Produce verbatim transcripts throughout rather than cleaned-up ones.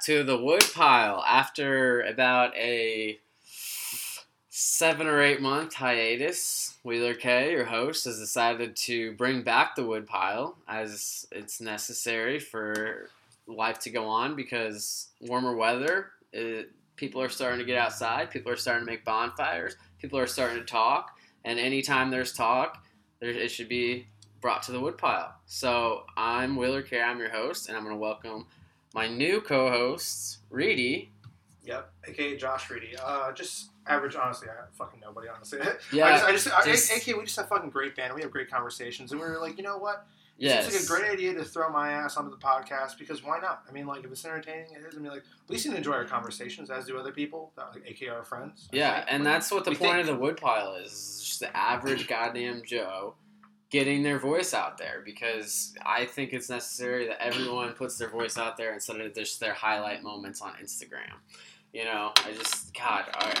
back to the Woodpile after about a seven or eight month hiatus. Wheeler K, your host, has decided to bring back the Woodpile as it's necessary for life to go on because warmer weather, it, people are starting to get outside, people are starting to make bonfires, people are starting to talk, and anytime there's talk, there, it should be brought to the Woodpile. So I'm Wheeler K, I'm your host, and I'm going to welcome my new co-host, Reedy. Yep, aka Josh Reedy. Uh, just average, honestly. I fucking nobody, honestly. Yeah, I just, I just, just I, aka we just have fucking great banter. We have great conversations, and we were like, you know what? Yes. It seems like a great idea to throw my ass onto the podcast because why not? I mean, like, if it's entertaining, it is. I mean, like, we seem to enjoy our conversations, as do other people, like, aka our friends. Yeah, like, and that's what the point think. of the Woodpile is, is just the average goddamn Joe getting their voice out there, because I think it's necessary that everyone puts their voice out there instead of just their highlight moments on Instagram. You know, I just, God, all right.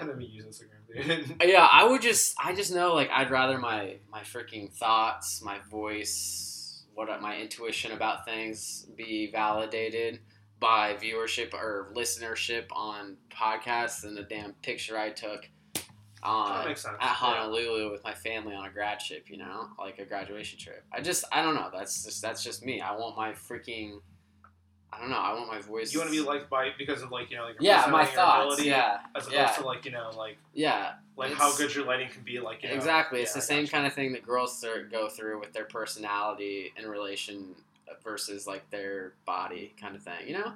I never use Instagram, dude. Yeah, I would just, I just know, like, I'd rather my, my freaking thoughts, my voice, what my intuition about things be validated by viewership or listenership on podcasts than the damn picture I took Um, that makes sense. At Honolulu yeah. with my family on a grad trip, you know, like a graduation trip. I just, I don't know. That's just, that's just me. I want my freaking, I don't know. I want my voice. You want to be liked by because of like you know like your yeah my thoughts ability, yeah as opposed yeah. to like you know like yeah like it's, how good your lighting can be like you know, exactly. Like, it's yeah, the same kind of thing that girls go through with their personality in relation versus like their body kind of thing. You know.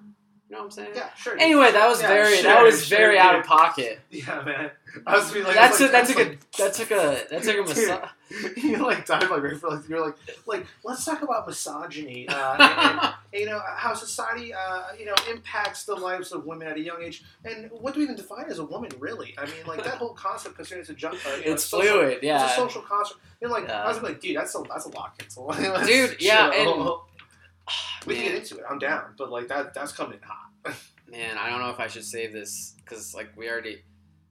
You know what I'm saying? Yeah, sure. Anyway, that was yeah, very sure, that was sure, very dude. out of pocket. Yeah, man. I was being like, that's a, like that took like, a that took a that took a massage. You know, like died like right for like you're like like let's talk about misogyny uh, and, and, and you know how society uh, you know impacts the lives of women at a young age and what do we even define as a woman really? I mean like that whole concept considering it's a jump. Uh, you know, it's social, fluid. Yeah, it's a social construct. You know, like yeah. I was like, dude, that's a that's a lot. Dude, yeah. And, we Man. can get into it. I'm down, but like that—that's coming in hot. Man, I don't know if I should save this because like we already.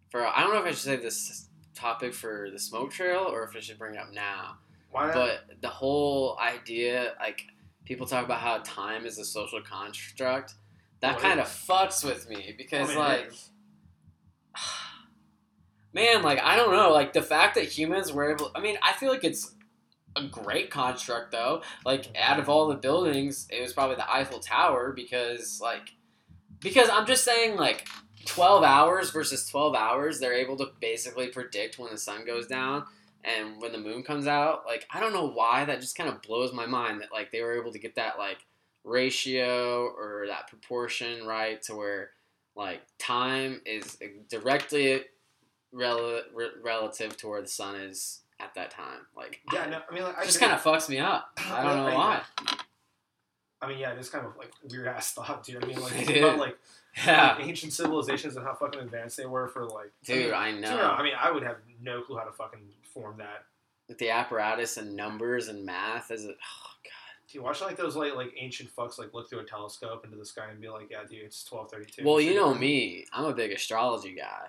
For I don't know if I should save this topic for the Smoke Trail or if I should bring it up now. Why not? But the whole idea, like people talk about how time is a social construct, that kind of fucks with me because I mean, like. Man, like I don't know, like the fact that humans were able. I mean, I feel like it's. A great construct, though. Like, out of all the buildings, it was probably the Eiffel Tower because, like... Because I'm just saying, like, twelve hours versus twelve hours, they're able to basically predict when the sun goes down and when the moon comes out. Like, I don't know why. That just kind of blows my mind that, like, they were able to get that, like, ratio or that proportion right to where, like, time is directly rel- re- relative to where the sun is at that time. Like, yeah, no, I mean, like, it I just kind of fucks me up. I don't know I, why. I mean, yeah, it's kind of like weird ass thought, dude. I mean, like, it's about like, yeah. like ancient civilizations and how fucking advanced they were for like. Dude, I, mean, I know. So, you know. I mean, I would have no clue how to fucking form that. With the apparatus and numbers and math, is it? Oh god. Dude, watch like those like like ancient fucks like look through a telescope into the sky and be like, yeah, dude, it's twelve thirty-two. Well, you know me. I'm a big astrology guy.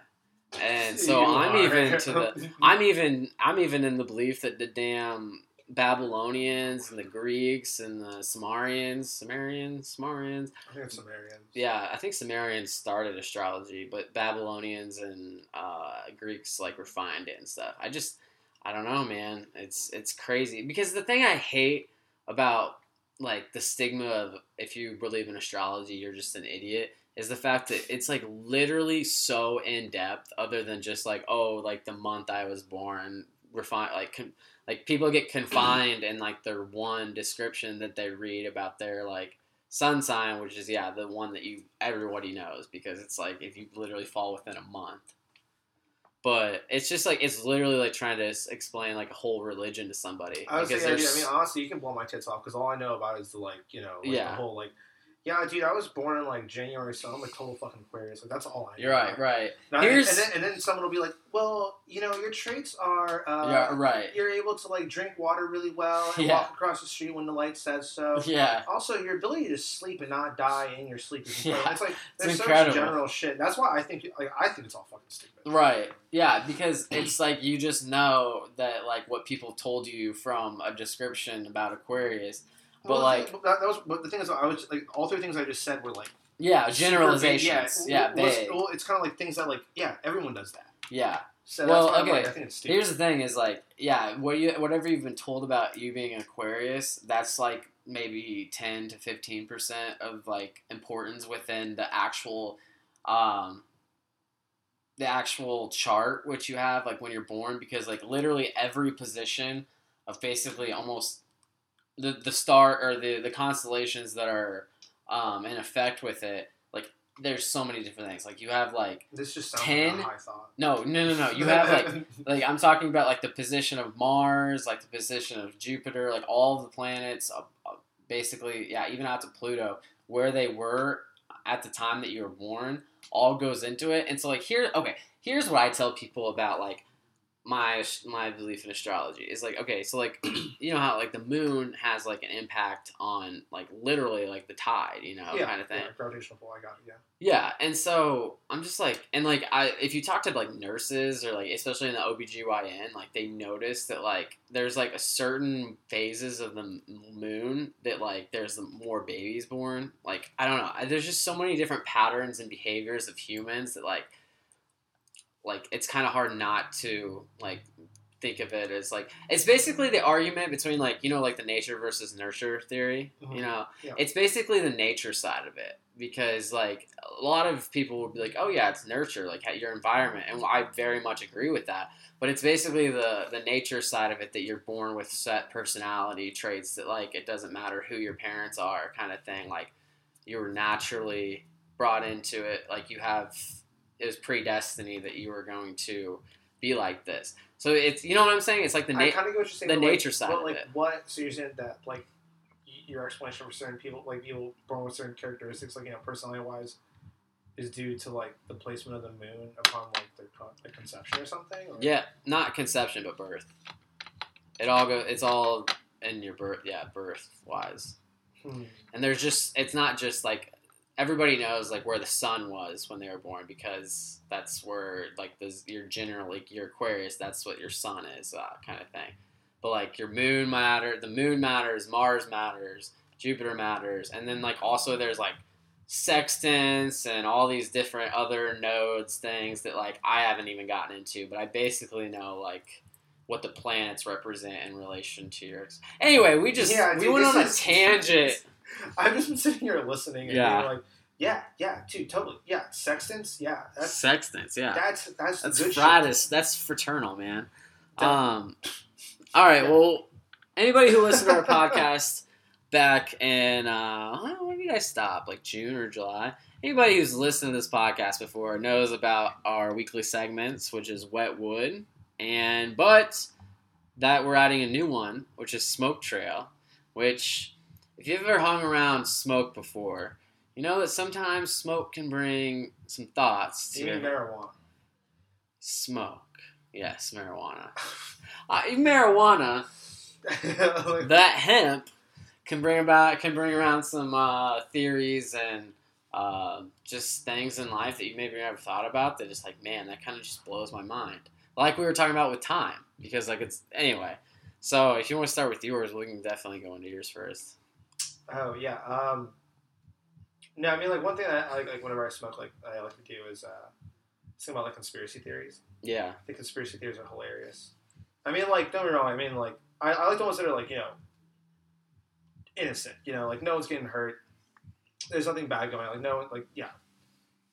And so I'm even to the, I'm even, I'm even in the belief that the damn Babylonians and the Greeks and the Sumerians, Sumerians, Sumerians. I think it's Sumerians. Yeah, I think Sumerians started astrology, but Babylonians and uh, Greeks like refined it and stuff. I just, I don't know, man. It's it's crazy because the thing I hate about like the stigma of if you believe in astrology, you're just an idiot. Is the fact that it's, like, literally so in-depth other than just, like, oh, like, the month I was born. Refined, like, con- like people get confined in, like, their one description that they read about their, like, sun sign, which is, yeah, the one that you everybody knows because it's, like, if you literally fall within a month. But it's just, like, it's literally, like, trying to explain, like, a whole religion to somebody. I was because saying, yeah, I mean, honestly, you can blow my tits off because all I know about is, the, like, you know, like, yeah. the whole, like... Yeah, dude, I was born in, like, January, so I'm, like, total fucking Aquarius. Like, that's all I know. You're right, right. And, Here's... I, and, then, and then someone will be like, well, you know, your traits are, uh, yeah, right. you're able to, like, drink water really well and yeah. walk across the street when the light says so. Yeah. Also, your ability to sleep and not die in your sleep is incredible. Yeah. It's, like, there's so much general shit. That's why I think, like, I think it's all fucking stupid. Right. Yeah, because it's, like, you just know that, like, what people told you from a description about Aquarius... But well, like that, that was but the thing is I was like all three things I just said were like Yeah, generalizations. Yeah, yeah, big. Well, it's kind of like things that, like, yeah, everyone does that. Yeah. So well, that's okay. Like, I think it's stupid. Here's the thing: is like, yeah, what you, whatever you've been told about you being an Aquarius, that's like maybe ten to fifteen percent of like importance within the actual, um, the actual chart which you have, like when you're born, because like literally every position of basically almost the the star or the the constellations that are um in effect with it. There's so many different things. Like, you have, like, this just sounds ten... like a high thought. No, no, no, no. You have, like, like I'm talking about, like, the position of Mars, like, the position of Jupiter, like, all of the planets, uh, uh, basically, yeah, even out to Pluto, where they were at the time that you were born, all goes into it. And so, like, here, okay, here's what I tell people about, like, my my belief in astrology. Is like, okay, so, like, you know how, like, the moon has, like, an impact on, like, literally, like, the tide, you know, yeah, kind of thing. Yeah, gravitational pull, I got it, yeah. Yeah, and so I'm just, like, and, like, I if you talk to, like, nurses or, like, especially in the O B G Y N, like, they notice that, like, there's, like, a certain phases of the moon that, like, there's more babies born. Like, I don't know. There's just so many different patterns and behaviors of humans that, like, like, it's kind of hard not to, like, think of it as, like... It's basically the argument between, like, you know, like, the nature versus nurture theory, mm-hmm. you know? Yeah. It's basically the nature side of it. Because, like, a lot of people would be like, oh, yeah, it's nurture, like, your environment. And I very much agree with that. But it's basically the, the nature side of it that you're born with set personality traits that, like, it doesn't matter who your parents are kind of thing. Like, you were naturally brought into it. Like, you have... It was predestiny that you were going to be like this. So it's, you know what I'm saying? It's like the, na- I kinda get what you're saying, the nature like, side but like of it. What, so you're saying that like your explanation for certain people, like people born with certain characteristics, like, you know, personality wise is due to like the placement of the moon upon like the, con- the conception or something? Or? Yeah. Not conception, but birth. It all go. It's all in your birth. Yeah. Birth wise. Hmm. And there's just, it's not just like, everybody knows like where the sun was when they were born because that's where like this your general like your Aquarius, that's what your sun is, uh, kind of thing. But like your moon matter, the moon matters, Mars matters, Jupiter matters, and then like also there's like sextants and all these different other nodes things that like I haven't even gotten into, but I basically know like what the planets represent in relation to your. Ex- anyway, we just yeah, dude, we went on a tangent. Is- I've just been sitting here listening, and yeah. You're like, "Yeah, yeah, dude, totally, yeah, sextants, yeah, that's, sextants, yeah, that's that's that's good fratest, shit. That's fraternal, man." Damn. Um, all right, yeah. Well, anybody who listened to our podcast back in uh, when did I stop? Like June or July? Anybody who's listened to this podcast before knows about our weekly segments, which is Wet Wood, and but that we're adding a new one, which is Smoke Trail, which. If you've ever hung around smoke before, you know that sometimes smoke can bring some thoughts to you. You mean marijuana? Smoke. Yes, marijuana. uh, marijuana, that hemp, can bring about can bring around some uh, theories and uh, just things in life that you maybe never thought about that just like, man, that kind of just blows my mind. Like we were talking about with time. Because like it's, anyway. So if you want to start with yours, we can definitely go into yours first. Oh yeah. Um, no, I mean like one thing that I like, like whenever I smoke, like I like to do is uh, think about like conspiracy theories. Yeah. I think conspiracy theories are hilarious. I mean, like don't get me wrong. I mean, like I, I like the ones that are like you know innocent. You know, like no one's getting hurt. There's nothing bad going on. Like no, like yeah,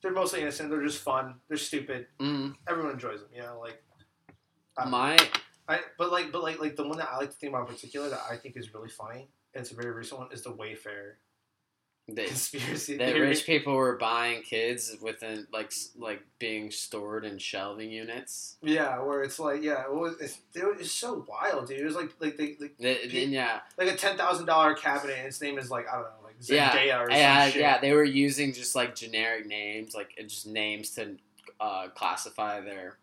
they're mostly innocent. They're just fun. They're stupid. Mm. Everyone enjoys them. You know, like um, my. I but like but like like the one that I like to think about in particular that I think is really funny. And it's a very recent one, is the Wayfair they, conspiracy that theory. Rich people were buying kids within, like, like being stored in shelving units. Yeah, where it's like, yeah, it was, it's, it was, it's so wild, dude. It was like, like, they, like, the, people, then, yeah. like a ten thousand dollars cabinet, and its name is like, I don't know, like Zendaya yeah, or yeah, some shit. Yeah, they were using just, like, generic names, like, just names to uh, classify their...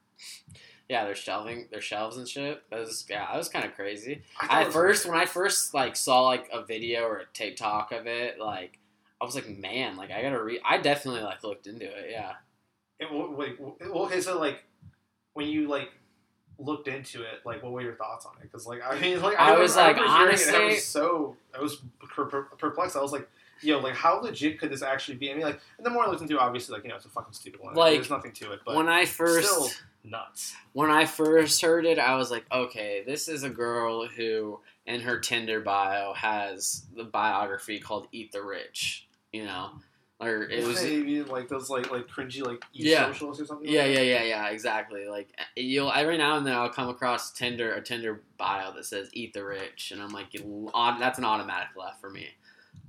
Yeah, they're shelving, their shelves and shit. That was, yeah, that was kind of crazy. I At first, crazy. when I first, like, saw, like, a video or a TikTok of it, like, I was like, man, like, I gotta read. I definitely, like, looked into it, yeah. It, wait, okay, so, like, when you, like, looked into it, like, what were your thoughts on it? Because, like, I mean, like, I, I was, remember, like, I honestly. It, I was so, I was perplexed. I was like, yo, like, how legit could this actually be? I mean, like, and the more I listen to it, obviously, like, you know, it's a fucking stupid one. Like, there's nothing to it, but when I first, still nuts. When I first heard it, I was like, okay, this is a girl who, in her Tinder bio, has the biography called Eat the Rich, you know? Or it was maybe like those like like cringy like e yeah. socials or something. Yeah, like yeah, that. yeah, yeah, exactly. Like you'll every now and then I'll come across Tinder a Tinder bio that says "Eat the Rich," and I'm like, that's an automatic left for me.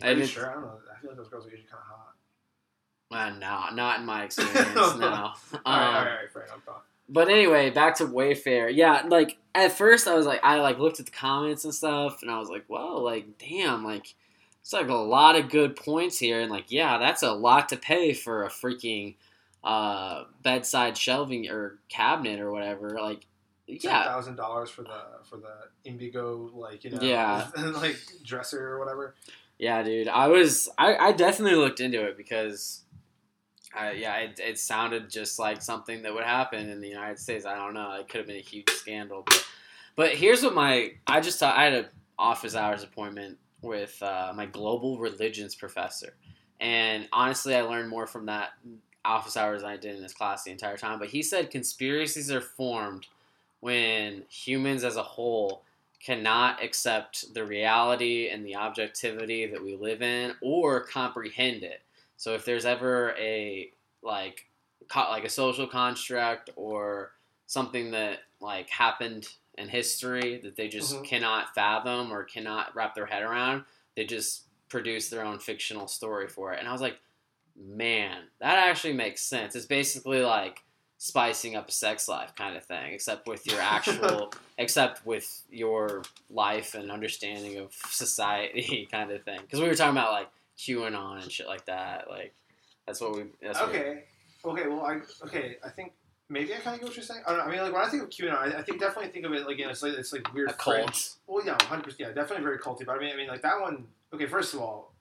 Are and you sure? I don't know. I feel like those girls are usually kind of hot. Uh, no, not in my experience. no. Um, all right, all right, all right, fair enough. But anyway, back to Wayfair. Yeah, like at first I was like, I like looked at the comments and stuff, and I was like, whoa, like damn, like. It's like a lot of good points here, and like, yeah, that's a lot to pay for a freaking uh, bedside shelving or cabinet or whatever. Like, yeah, thousand dollars for the for the Indigo, like you know, yeah, like dresser or whatever. Yeah, dude, I was I, I definitely looked into it because, I, yeah, it, it sounded just like something that would happen in the United States. I don't know, it could have been a huge scandal, but but here's what my I just thought I had an office hours appointment with uh, my global religions professor. And honestly, I learned more from that office hours than I did in this class the entire time. But he said conspiracies are formed when humans as a whole cannot accept the reality and the objectivity that we live in or comprehend it. So if there's ever a like co- like a social construct or something that like happened and history that they just mm-hmm. cannot fathom or cannot wrap their head around. They just produce their own fictional story for it. And I was like, man, that actually makes sense. It's basically like spicing up a sex life kind of thing, except with your actual, except with your life and understanding of society kind of thing. Because we were talking about like QAnon and shit like that. Like that's what we. That's okay. What we, okay. Well, I okay. I think. Maybe I kind of get what you're saying. I don't know. I mean, like when I think of QAnon, I, I think definitely think of it like you know, it's like it's like weird. A cult. French. Well, yeah, one hundred percent. Yeah, definitely very culty. But I mean, I mean, like that one. Okay, first of all,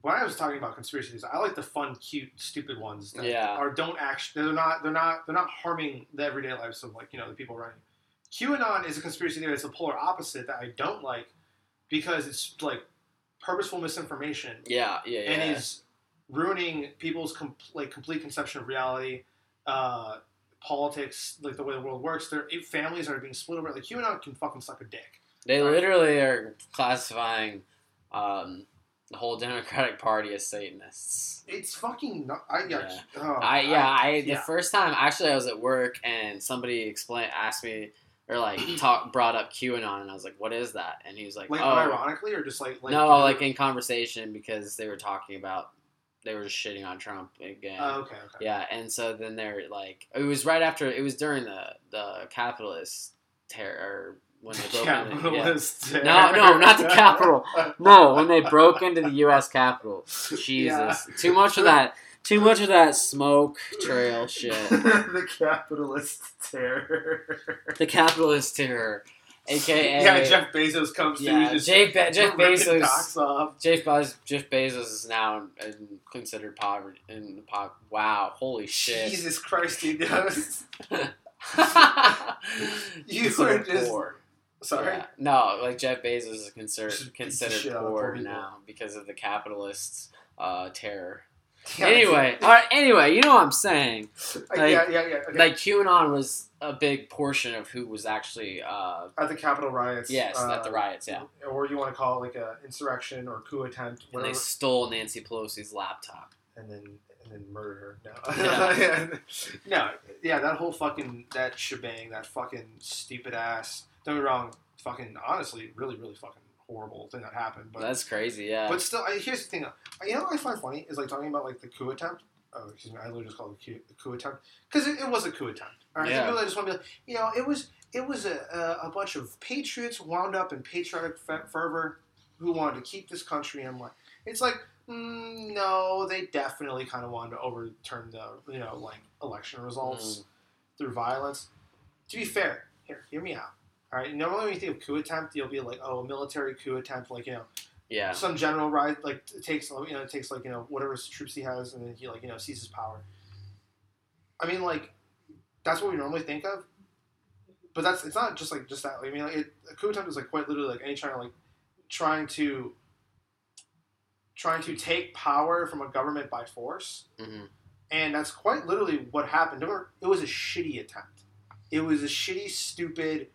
when I was talking about conspiracy theories, I like the fun, cute, stupid ones that yeah. are don't actually. They're not. They're not. They're not harming the everyday lives of like you know the people running. QAnon is a conspiracy theory. It's the polar opposite that I don't like because it's like purposeful misinformation. Yeah, yeah, yeah. And is ruining people's com- like complete conception of reality. Uh, politics, like the way the world works, their families are being split over. Like QAnon can fucking suck a dick. They right? literally are classifying um, the whole Democratic Party as Satanists. It's fucking. Not, I got. Yeah. Oh, I yeah. I, I the yeah. first time actually I was at work and somebody explained asked me or like talk brought up QAnon and I was like, what is that? And he was like, like oh, ironically or just like, like no, QAnon? Like in conversation because they were talking about. They were just shitting on Trump again. Oh, okay, okay. Yeah, and so then they're like, it was right after, it was during the the capitalist terror, when they broke capitalist into, yeah. terror. No, no, not the Capitol. No, when they broke into the U S Capitol. Jesus, yeah. too much of that, too much of that smoke trail shit. The capitalist terror. The capitalist terror. A K A yeah, Jeff Bezos comes yeah, to Jeff Be- Jeff Bezos. Docs off. Jeff Bezos. Jeff Bezos is now in, in considered poverty. In the po- wow, holy shit! Jesus Christ, he does. you were just poor. Sorry. Yeah. No, like Jeff Bezos is considered considered poor now because of the capitalists' uh, terror. Yeah, anyway, all right, anyway, you know what I'm saying. Like, uh, yeah, yeah, yeah. Okay. Like QAnon was a big portion of who was actually uh, at the Capitol riots. Yes, uh, at the riots. Yeah, or you want to call it like a insurrection or coup attempt. Whatever. And they stole Nancy Pelosi's laptop. And then and then murdered her. No, yeah. no, yeah, that whole fucking that shebang, that fucking stupid ass. Don't get me wrong, fucking honestly, really, really fucking. Horrible thing that happened, but that's crazy, yeah. But still, I, here's the thing: though. You know what I find funny is like talking about like the coup attempt. Oh, excuse me, I literally just called it the coup, the coup attempt because it, it was a coup attempt. All right, yeah. I really just want to be like, you know, it was it was a a bunch of patriots wound up in patriotic fervor who wanted to keep this country and like it's like mm, no, they definitely kind of wanted to overturn the you know like election results mm. through violence. To be fair, here, hear me out. All right. Normally, when you think of coup attempt, you'll be like, "Oh, a military coup attempt." Like you know, yeah. Some general rise, like takes you know takes like you know whatever troops he has, and then he like you know seizes power. I mean, like that's what we normally think of, but that's it's not just like just that. I mean, like it, a coup attempt is like quite literally like any trying like trying to trying to take power from a government by force. Mm-hmm. And that's quite literally what happened. It was a shitty attempt. It was a shitty, stupid,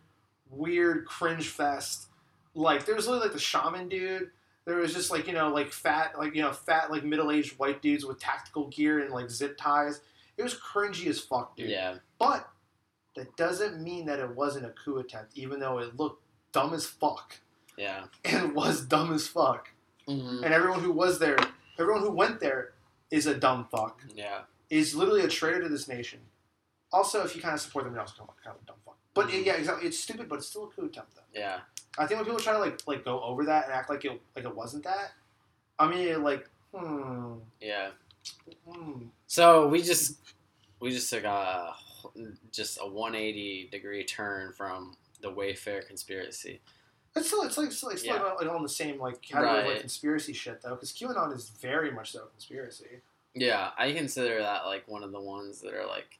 weird cringe fest. Like, there was literally, like, the shaman dude. There was just, like, you know, like, fat, like, you know, fat, like, middle-aged white dudes with tactical gear and, like, zip ties. It was cringy as fuck, dude. Yeah. But that doesn't mean that it wasn't a coup attempt, even though it looked dumb as fuck. Yeah. And it was dumb as fuck. Mm-hmm. And everyone who was there, everyone who went there is a dumb fuck. Yeah. Is literally a traitor to this nation. Also, if you kind of support them, you're also kind of a dumb fuck. But, mm-hmm. it, yeah, exactly. It's stupid, but it's still a coup attempt, though. Yeah. I think when people try to, like, like go over that and act like it like it wasn't that, I mean, like, hmm. Yeah. Hmm. So, we just, we just took a, just a one eighty degree turn from the Wayfair conspiracy. It's still, it's like, it's like, it's yeah. like all in the same, like, category right. of, like, conspiracy shit, though, because QAnon is very much so a conspiracy. Yeah, I consider that, like, one of the ones that are, like,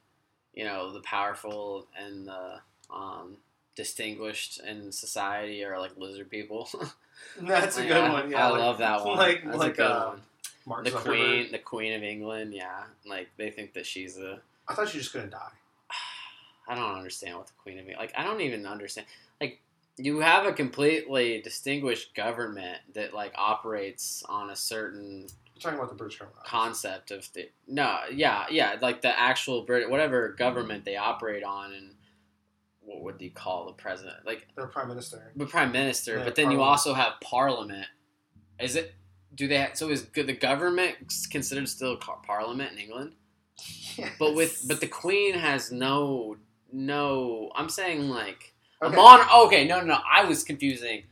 you know, the powerful and the um, distinguished in society are, like, lizard people. That's like, a good I, one, yeah. I like, love that one. Like, That's like, a good uh, one. Mark the Zuckerberg. Queen, the Queen of England, yeah. Like, they think that she's a... I thought she just couldn't die. I don't understand what the Queen of England... Like, I don't even understand... Like... You have a completely distinguished government that, like, operates on a certain... You're talking about the British government. ...concept of the... No, yeah, yeah, like the actual British... Whatever government they operate on and what would you call the president? Like... Their prime minister. The prime minister, yeah, but then parliament. You also have parliament. Is it... Do they... So is the government considered still parliament in England? Yes. But with... But the Queen has no... No... I'm saying, like... Okay. Mon- okay, no, no, no. I was confusing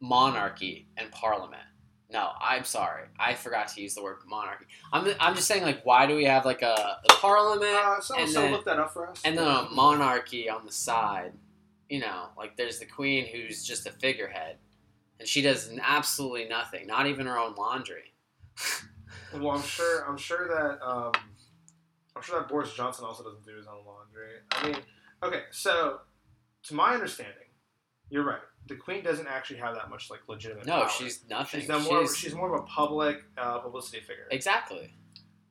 monarchy and parliament. No, I'm sorry. I forgot to use the word monarchy. I'm I'm just saying, like, why do we have, like, a, a parliament? Uh, so, and so then, look that up for us. And then a monarchy on the side. You know, like, there's the queen who's just a figurehead. And she does absolutely nothing. Not even her own laundry. Well, I'm sure, I'm sure that, um, I'm sure that Boris Johnson also doesn't do his own laundry. I mean, okay, so... To my understanding, you're right. The Queen doesn't actually have that much, like, legitimate no, power. No, she's nothing. She's, no more, she's, she's more of a public uh, publicity figure. Exactly.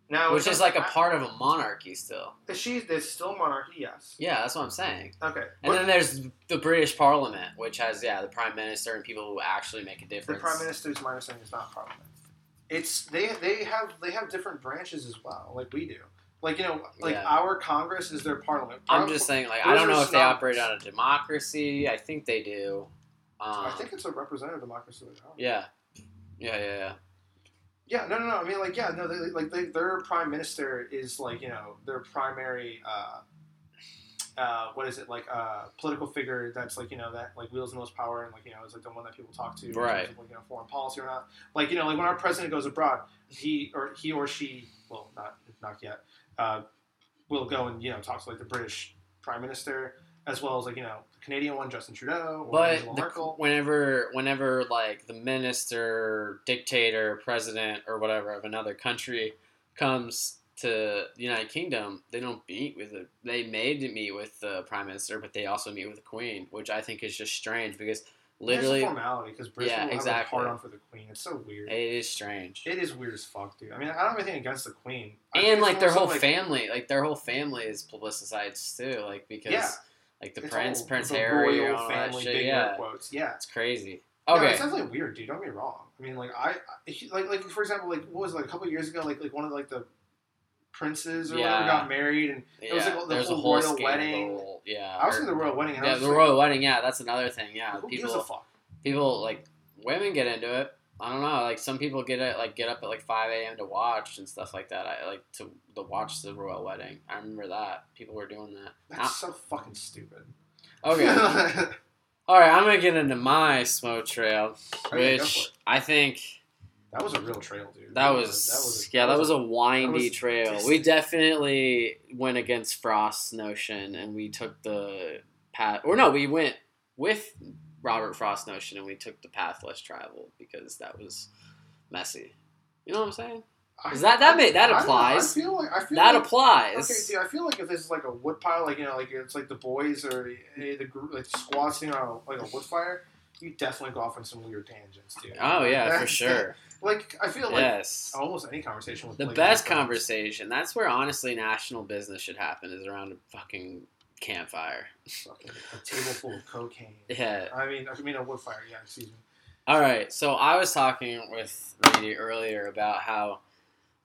Now, which is, like, a part of a monarchy still. She's, there's still monarchy, yes. Yeah, that's what I'm saying. Okay. And what, then there's the British Parliament, which has, yeah, the Prime Minister and people who actually make a difference. The Prime Minister, to my understanding, is not Parliament. It's, they, they, have, they have different branches as well, like we do. Like, you know, like, yeah. Our Congress is their parliament. parliament. I'm just saying, like, Those I don't know if they operate on a democracy. I think they do. Um, I think it's a representative democracy. Yeah. Yeah, yeah, yeah. Yeah, no, no, no. I mean, like, yeah, no, they, like, they, their prime minister is, like, you know, their primary, uh, uh, what is it, like, uh, political figure that's, like, you know, that, like, wields the most power and, like, you know, is, like, the one that people talk to. Right. In terms of, like, you know, foreign policy or not. Like, you know, like, when our president goes abroad, he or he or she, well, not not yet, Uh, we'll go and, you know, talk to, like, the British Prime Minister, as well as, like, you know, the Canadian one, Justin Trudeau, or but Angela Merkel. But whenever, whenever, like, the minister, dictator, president, or whatever of another country comes to the United Kingdom, they don't meet with the – they may meet with the Prime Minister, but they also meet with the Queen, which I think is just strange because – Literally, it's a formality because British yeah, will exactly. have a hard on for the Queen. It's so weird. It is strange. It is weird as fuck, dude. I mean, I don't have anything against the Queen. I and like their whole like, family, like their whole family is publicized too, like because yeah. like the it's prince, whole, Prince Harry, and all that shit. Yeah, quotes. yeah, it's crazy. Okay, no, it's definitely weird, dude. Don't get me wrong. I mean, like I, like like for example, like what was it, like a couple of years ago, like like one of like the princes or yeah. whatever got married, and it yeah. was like the There's whole, whole royal wedding. Little... Yeah, I was in the royal wedding. And yeah, I was the like, royal wedding. Yeah, that's another thing. Yeah, who people, gives a fuck? people like women get into it. I don't know. Like some people get it, like get up at like five a.m. to watch and stuff like that. I like to, to watch the royal wedding. I remember that people were doing that. That's I, so fucking stupid. Okay. All right, I'm gonna get into my smoke trail, which I think that was a real trail, dude. That was, that was a, yeah, that was a windy was trail. Distant. We definitely went against Frost's notion, and we took the path, or no, we went with Robert Frost's notion, and we took the path less traveled because that was messy. You know what I'm saying? Because that that I, may, that applies. I, I feel like I feel that like, applies. Okay, see, I feel like if this is like a wood pile, like you know, like it's like the boys or the, the group like squatting on like a wood fire, you definitely go off on some weird tangents, dude. Oh yeah, That's, for sure. Like, I feel like yes. almost any conversation with the best conversation. Friends. That's where honestly national business should happen, is around a fucking campfire, fucking a table full of cocaine. Yeah, I mean, I mean a wood fire. Yeah, excuse me. All right, so I was talking with Randy earlier about how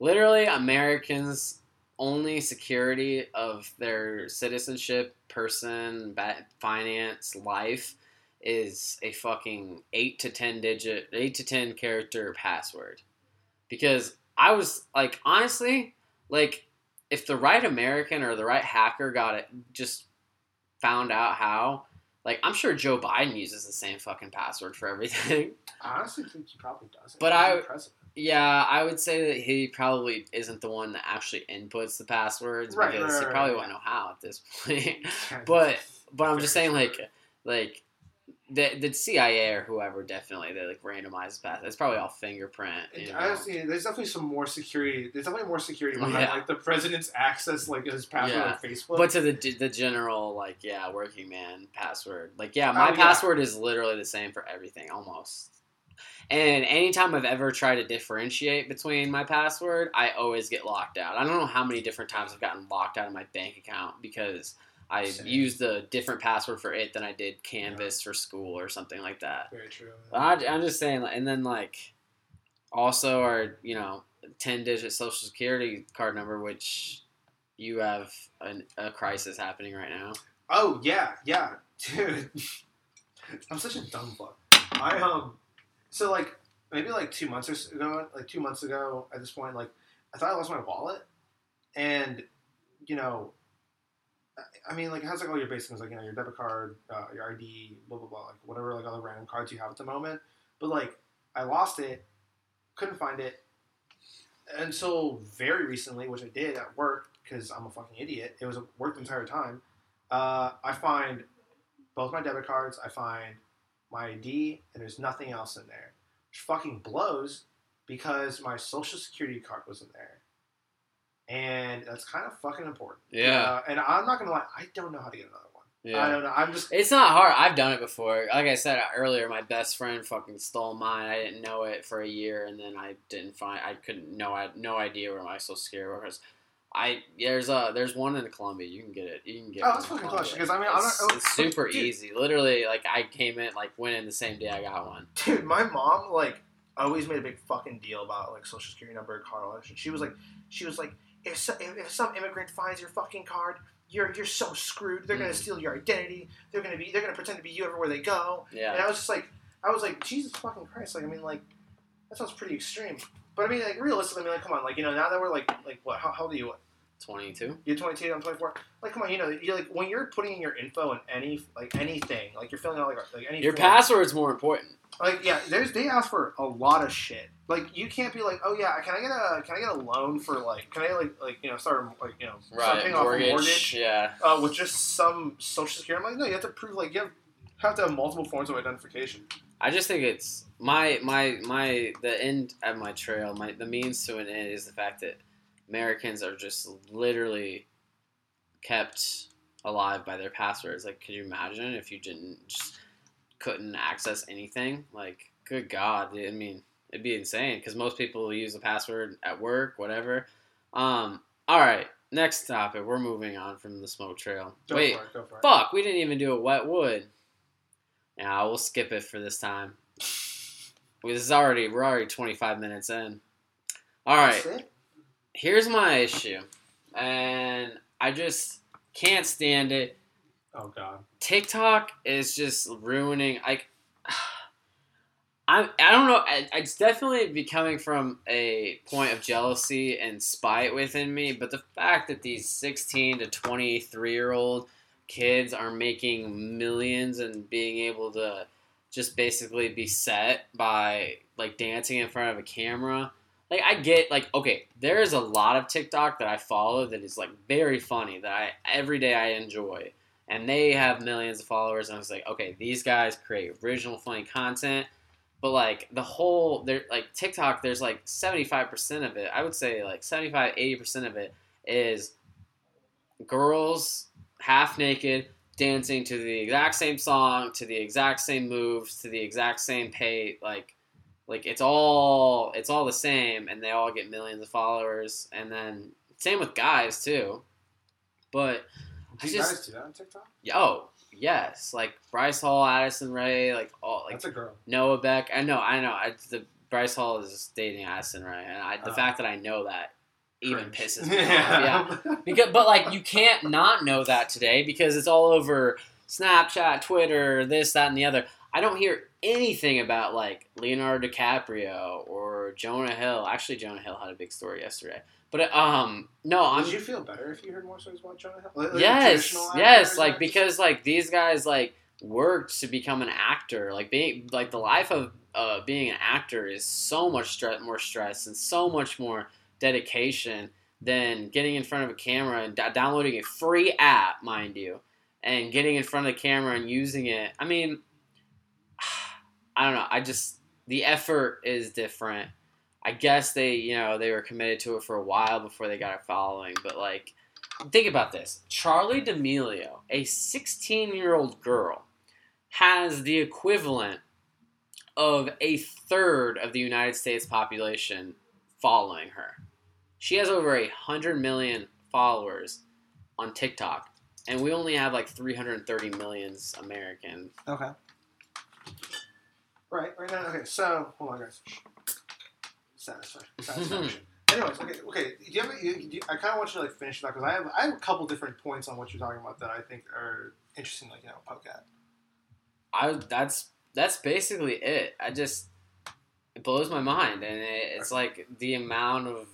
literally Americans' only security of their citizenship, person, finance, life is a fucking eight to ten digit, eight to ten character password. Because I was like, honestly, like if the right American or the right hacker got it, just found out how, like I'm sure Joe Biden uses the same fucking password for everything. I honestly think he probably doesn't. But I, yeah, I would say that he probably isn't the one that actually inputs the passwords right, because right, right, he probably right. won't know how at this point. but but I'm just saying like like. The, the C I A or whoever, definitely, they, like, randomized path. It's probably all fingerprint. You know? I see, there's definitely some more security. There's definitely more security behind, yeah. like, the president's access, like, his password yeah. on Facebook. But to the the general, like, yeah, working man password. Like, yeah, my oh, yeah. password is literally the same for everything, almost. And anytime I've ever tried to differentiate between my password, I always get locked out. I don't know how many different times I've gotten locked out of my bank account because... I Same. used a different password for it than I did Canvas yeah. for school or something like that. Very true. I, I'm just saying, and then like, also our you know ten digit social security card number, which you have an, a crisis happening right now. Oh yeah, yeah, dude. I'm such a dumb fuck. I um, so like maybe like two months ago, like two months ago at this point, like I thought I lost my wallet, and you know. I mean, like, it has, like, all your basic things, like, you know, your debit card, uh, your I D, blah, blah, blah, like, whatever, like, other random cards you have at the moment. But, like, I lost it, couldn't find it until very recently, which I did at work, because I'm a fucking idiot. It was at work the entire time. Uh, I find both my debit cards, I find my I D, and there's nothing else in there, which fucking blows, because my social security card was in there. And that's kind of fucking important. Yeah. Uh, and I'm not going to lie. I don't know how to get another one. Yeah. I don't know. I'm just... It's not hard. I've done it before. Like I said earlier, my best friend fucking stole mine. I didn't know it for a year, and then I didn't find... I couldn't... No, I had no idea where my social security was. I... There's a, there's one in Colombia. You can get it. You can get oh, it. Oh, that's fucking clutch. Because, I mean, I'm not... It's, oh, it's super dude. easy. Literally, like, I came in, like, went in the same day I got one. Dude, my mom, like, always made a big fucking deal about, like, social security number, Carla. She was like... She was like... If, so, if some immigrant finds your fucking card, you're you're so screwed. They're mm. gonna steal your identity. They're gonna be they're gonna pretend to be you everywhere they go. Yeah. And I was just like, I was like, Jesus fucking Christ. Like, I mean, like, that sounds pretty extreme. But I mean, like, realistically, I mean, like, come on, like, you know, now that we're like, like, what? How, how old are you? twenty-two You're twenty-two I'm twenty-four Like, come on, you know, you're like when you're putting in your info and in any like anything, like you're filling out like like any. Your form, password's more important. Like, yeah, there's they ask for a lot of shit. Like, you can't be like, oh yeah, can I get a can I get a loan for like can I like like you know start like you know right, start paying mortgage, off a mortgage yeah uh, with just some social security? I'm like, no, you have to prove like you have, have to have multiple forms of identification. I just think it's my my my the end of my trail. My the means to an end is the fact that Americans are just literally kept alive by their passwords. Like, could you imagine if you didn't just couldn't access anything? Like, good God, I mean. It'd be insane because most people use a password at work, whatever. Um, all right, next topic. We're moving on from the smoke trail. Go Wait, for it, go for it. Fuck, we didn't even do a wet wood. Nah, we'll skip it for this time. This is already we're already twenty-five minutes in. All right, here's my issue, and I just can't stand it. Oh God, TikTok is just ruining. Like. I I don't know. It's definitely becoming from a point of jealousy and spite within me, but the fact that these sixteen to twenty-three-year-old kids are making millions and being able to just basically be set by, like, dancing in front of a camera. Like, I get, like, okay, there is a lot of TikTok that I follow that is, like, very funny, that I every day I enjoy. And they have millions of followers, and I was like, okay, these guys create original funny content. But, like, the whole, there, like, TikTok, there's, like, seventy-five percent of it. I would say, like, seventy-five, eighty percent of it is girls half naked dancing to the exact same song, to the exact same moves, to the exact same pay, like, Like, it's all it's all the same, and they all get millions of followers. And then same with guys too. But do I you just, guys do that on TikTok? Yo, yes. Like Bryce Hall, Addison Rae, like all. Like, that's a girl. Noah Beck. I know. I know. I, the Bryce Hall is dating Addison Rae, and I, the uh, fact that I know that even cringe. pisses me yeah. off. Yeah. Because, but like, you can't not know that today because it's all over Snapchat, Twitter, this, that, and the other. I don't hear anything about, like, Leonardo DiCaprio or Jonah Hill. Actually, Jonah Hill had a big story yesterday. But, um, no, I'm... Would you feel better if you heard more stories about Jonah Hill? Like, yes, yes, like, because, like, these guys, like, worked to become an actor. Like, being, like, the life of uh, being an actor is so much stre- more stress and so much more dedication than getting in front of a camera and d- downloading a free app, mind you, and getting in front of the camera and using it. I mean... I don't know. I just, the effort is different. I guess they, you know, they were committed to it for a while before they got a following. But, like, think about this. Charli D'Amelio, a sixteen-year-old girl, has the equivalent of a third of the United States population following her. She has over one hundred million followers on TikTok. And we only have, like, three hundred thirty million Americans. Okay. Right, right now, okay, so, hold on, guys. Satisfaction. Satisfaction. Anyways, okay, okay. Do you have a, you, do you, I kind of want you to, like, finish that, because I have, I have a couple different points on what you're talking about that I think are interesting, like, you know, poke at. I, that's, that's basically it. I just, it blows my mind, and it, it's, like, the amount of,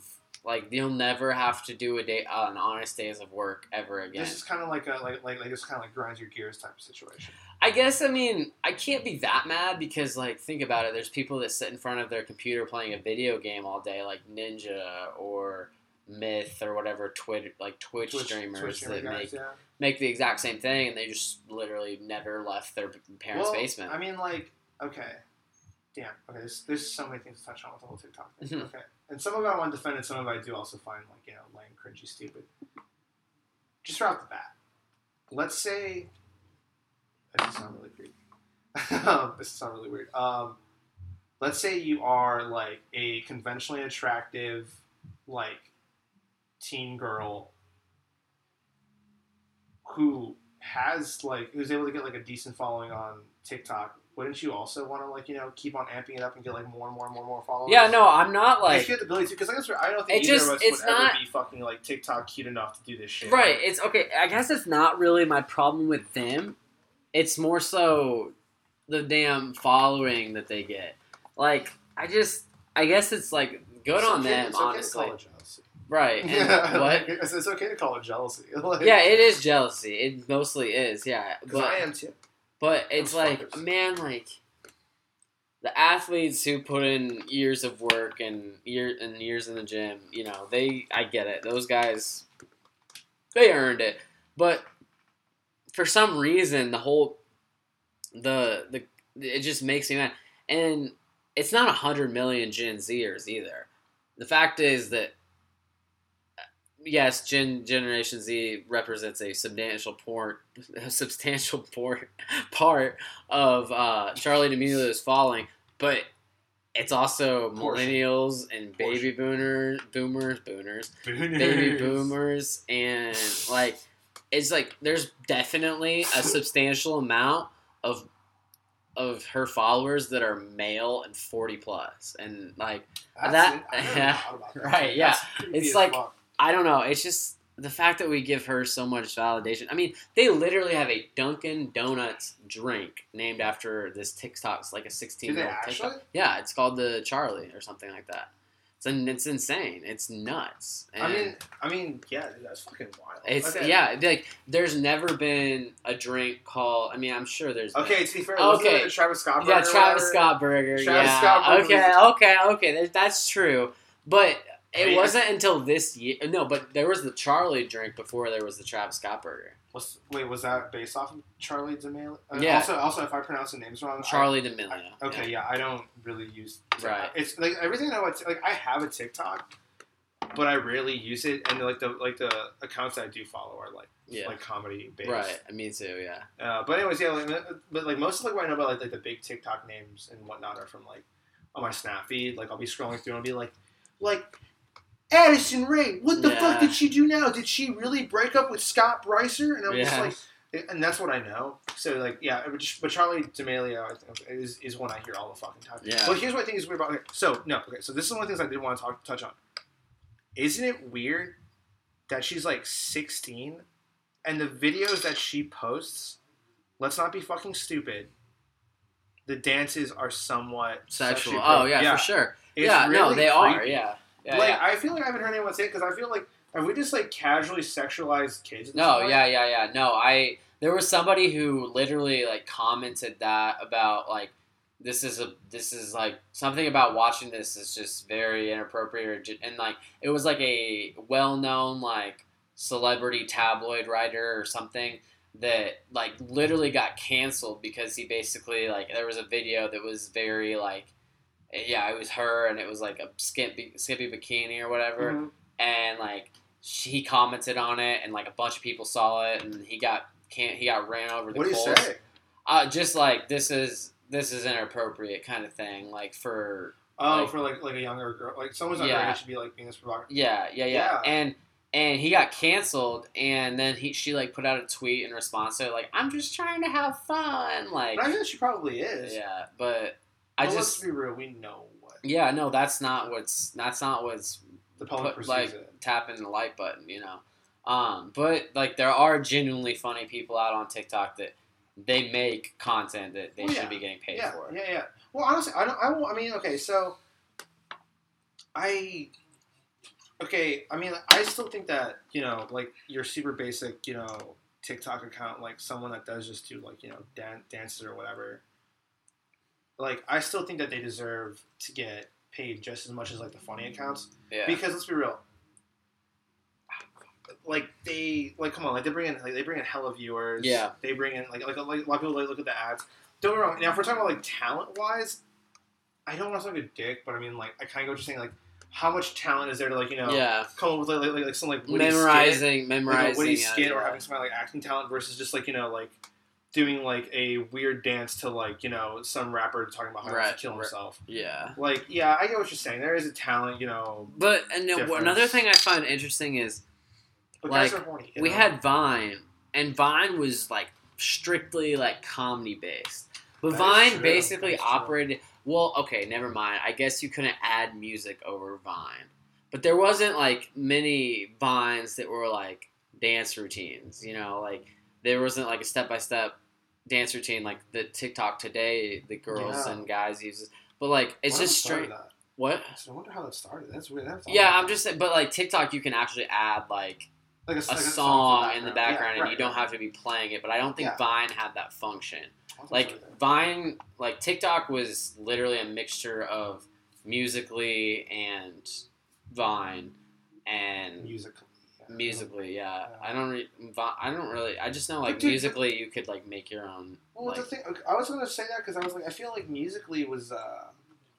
like, you'll never have to do a day, uh, an honest days of work ever again. This is kind of like a, like, like, like, this kind of, like, grinds your gears type of situation. I guess, I mean, I can't be that mad because, like, think about it. There's people that sit in front of their computer playing a video game all day, like Ninja or Myth or whatever, Twitter, like Twitch, Twitch streamers Twitch that guys, make, yeah. make the exact same thing, and they just literally never left their parents' well, basement. I mean, like, okay. Damn. Okay, there's, there's so many things to touch on with the whole TikTok thing. Mm-hmm. Okay. And some of it I want to defend, and some of it I do also find, like, you know, lame, cringy, stupid. Just right off the bat. Let's say... This is not really creepy. This is not really weird. Um, let's say you are, like, a conventionally attractive, like, teen girl who has, like, who's able to get, like, a decent following on TikTok. Wouldn't you also want to, like, you know, keep on amping it up and get, like, more and more and more and more followers? Yeah, no, I'm not, like... If you had the ability to, because I guess I don't think either just, of us would not, ever be fucking, like, TikTok cute enough to do this shit. Right, like, it's, okay, I guess it's not really my problem with them. It's more so the damn following that they get. Like, I just, I guess it's, like, good on them, honestly. It's okay to call it jealousy. Right. And what? It's, it's okay to call it jealousy. Like, yeah, it is jealousy. It mostly is, yeah. Because I am, too. But it's like, man, like, the athletes who put in years of work and, year, and years in the gym, you know, they, I get it. Those guys, they earned it. But... For some reason, the whole, the, the, it just makes me mad. And it's not one hundred million Gen Zers either. The fact is that, yes, Gen, Generation Z represents a substantial port, a substantial port, part of uh, Charli D'Amelio's following, but it's also Portion. millennials and baby boomers, boomers, boomers, boomers, baby boomers, and like, it's like there's definitely a substantial amount of of her followers that are male and forty plus, and like That's that, it. I yeah, about that. right? Yeah, That's it's like fuck. I don't know. It's just the fact that we give her so much validation. I mean, they literally have a Dunkin' Donuts drink named after this TikTok's like a sixteen-year-old TikTok. Yeah, it's called the Charli or something like that. It's, an, it's insane. It's nuts. And I mean, I mean, yeah, dude, that's fucking wild. It's okay. yeah, like there's never been a drink called. I mean, I'm sure there's. Okay, been. to be fair, wasn't okay, there a Travis Scott burger. Yeah, Travis Scott burger. Travis yeah. Scott burger. Okay, okay, okay. There's, that's true, but it I mean, wasn't until this year. No, but there was the Charli drink before there was the Travis Scott burger. Was, wait, was that based off of Charli D'Amelio? Uh, yeah. Also, also, if I pronounce the names wrong, Charli D'Amelio. I, okay, yeah. yeah, I don't really use. TikTok. Right. It's like everything I know. It's, like I have a TikTok, but I rarely use it, and like the like the accounts that I do follow are like yeah. like comedy based. Right. Me too. Yeah. Uh, but anyways, yeah. Like, but like most of like what I know about like, like the big TikTok names and whatnot are from like on my Snap feed. Like, I'll be scrolling through and I'll be like, like, Addison Rae, what the yeah. fuck did she do now? Did she really break up with Scott Bricer? And I'm yeah. just like, and that's what I know. So, like, yeah, but, just, but Charli D'Amelio is, is one I hear all the fucking time. Yeah. But here's what I think is weird about it. Okay, so, no, okay, so this is one of the things I did want to talk, touch on. Isn't it weird that she's, like, sixteen and the videos that she posts, let's not be fucking stupid, the dances are somewhat sexual. sexual. Oh, yeah, yeah, for sure. It's yeah, really no, they creepy. Are, yeah. Yeah, like, yeah. I feel like I haven't heard anyone say it, because I feel like, have we just, like, casually sexualized kids? No, point? yeah, yeah, yeah. No, I, there was somebody who literally, like, commented that about, like, this is a, this is, like, something about watching this is just very inappropriate. And, like, it was, like, a well-known, like, celebrity tabloid writer or something that, like, literally got canceled because he basically, like, there was a video that was very, like, yeah, it was her, and it was, like, a skimpy, skimpy bikini or whatever, mm-hmm. and, like, he commented on it, and, like, a bunch of people saw it, and he got can't he got ran over the coals. What do you say? Uh, just, like, this is this is inappropriate kind of thing, like, for... Oh, like, for, like, like a younger girl. Like, someone's underage yeah. should be, like, being this provocative. Yeah, yeah, yeah, yeah. And and he got canceled, and then he she, like, put out a tweet in response to it, like, I'm just trying to have fun, like... But I guess she probably is. Yeah, but... I well, just let's be real. We know what. Yeah, no, that's not what's that's not what's the public put, like it. Tapping the like button, you know. Um, but like there are genuinely funny people out on TikTok that they make content that they well, should yeah. be getting paid yeah. for. Yeah, yeah. Well, honestly, I don't. I won't, I mean, okay, so I okay. I mean, I still think that you know, like your super basic, you know, TikTok account, like someone that does just do like you know dan- dances or whatever. Like, I still think that they deserve to get paid just as much as, like, the funny accounts. Yeah. Because, let's be real. Like, they, like, come on, like, they bring in, like, they bring in hella viewers. Yeah. They bring in, like, like, like a lot of people like, look at the ads. Don't get me wrong. Now, if we're talking about, like, talent-wise, I don't want to sound like a dick, but I mean, like, I kind of go just saying, like, how much talent is there to, like, you know, yeah. come up with, like, like, like some, like, witty memorizing, skit, memorizing. Like, a witty yeah, skit yeah. or having some, like, acting talent versus just, like, you know, like, doing, like, a weird dance to, like, you know, some rapper talking about how right. to kill himself. Yeah. Like, yeah, I get what you're saying. There is a talent, you know. But and no, another thing I find interesting is, but like, guys are horny, we know? Had Vine, and Vine was, like, strictly, like, comedy-based. But that Vine basically operated, well, okay, never mind. I guess you couldn't add music over Vine. But there wasn't, like, many Vines that were, like, dance routines, you know, like... There wasn't, like, a step-by-step dance routine like the TikTok today the girls yeah. and guys uses. But, like, it's just straight. What? So I wonder how that started. That's weird. That's yeah, I'm just saying. But, like, TikTok, you can actually add, like, like a, a like song in the background, in the background yeah, and right, you don't yeah. have to be playing it. But I don't think yeah. Vine had that function. Like, sure Vine, like, TikTok was literally a mixture of Musical.ly and Vine and... Musical.ly. Musical.ly, yeah. yeah. I don't. Re- I don't really. I just know like dude, Musical.ly, you could like make your own. Well, like, the thing I was gonna say that because I was like, I feel like Musical.ly was. Uh,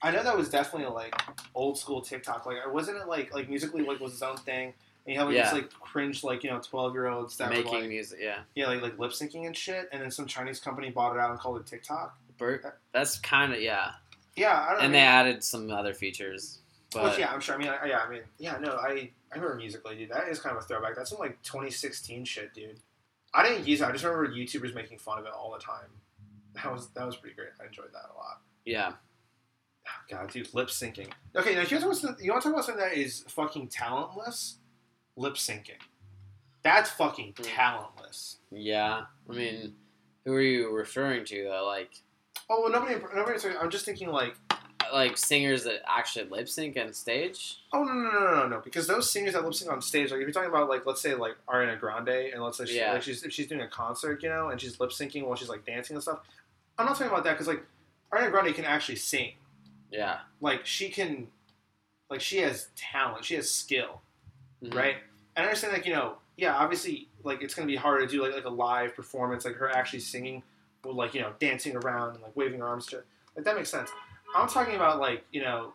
I know that was definitely a, like old school TikTok. Like, wasn't it like like Musical.ly like was its own thing, and you have like yeah. this like cringe like you know twelve year olds that making would, like, music, yeah, yeah, like like lip syncing and shit, and then some Chinese company bought it out and called it TikTok. Bert, that's kind of yeah. Yeah, I don't. And I mean, they added some other features. But which, yeah, I'm sure. I mean, I, yeah, I mean, yeah, no, I. I remember Musical.ly, dude. That is kind of a throwback. That's some, like, twenty sixteen shit, dude. I didn't use it. I just remember YouTubers making fun of it all the time. That was that was pretty great. I enjoyed that a lot. Yeah. Oh, God, dude. Lip syncing. Okay, now here's what's... The, you want to talk about something that is fucking talentless? Lip syncing. That's fucking talentless. Yeah. I mean, who are you referring to, though? Like... Oh, well, nobody... nobody. I'm just thinking, like... Like singers that actually lip sync on stage? Oh no no no no no! Because those singers that lip sync on stage, like if you're talking about like let's say like Ariana Grande, and let's say she, yeah. like she's if she's doing a concert, you know, and she's lip syncing while she's like dancing and stuff. I'm not talking about that because like Ariana Grande can actually sing. Yeah. Like she can, like she has talent, she has skill, mm-hmm. right? And I understand like you know yeah obviously like it's gonna be hard to do like like a live performance like her actually singing with like you know dancing around and like waving her arms to like that makes sense. I'm talking about, like, you know...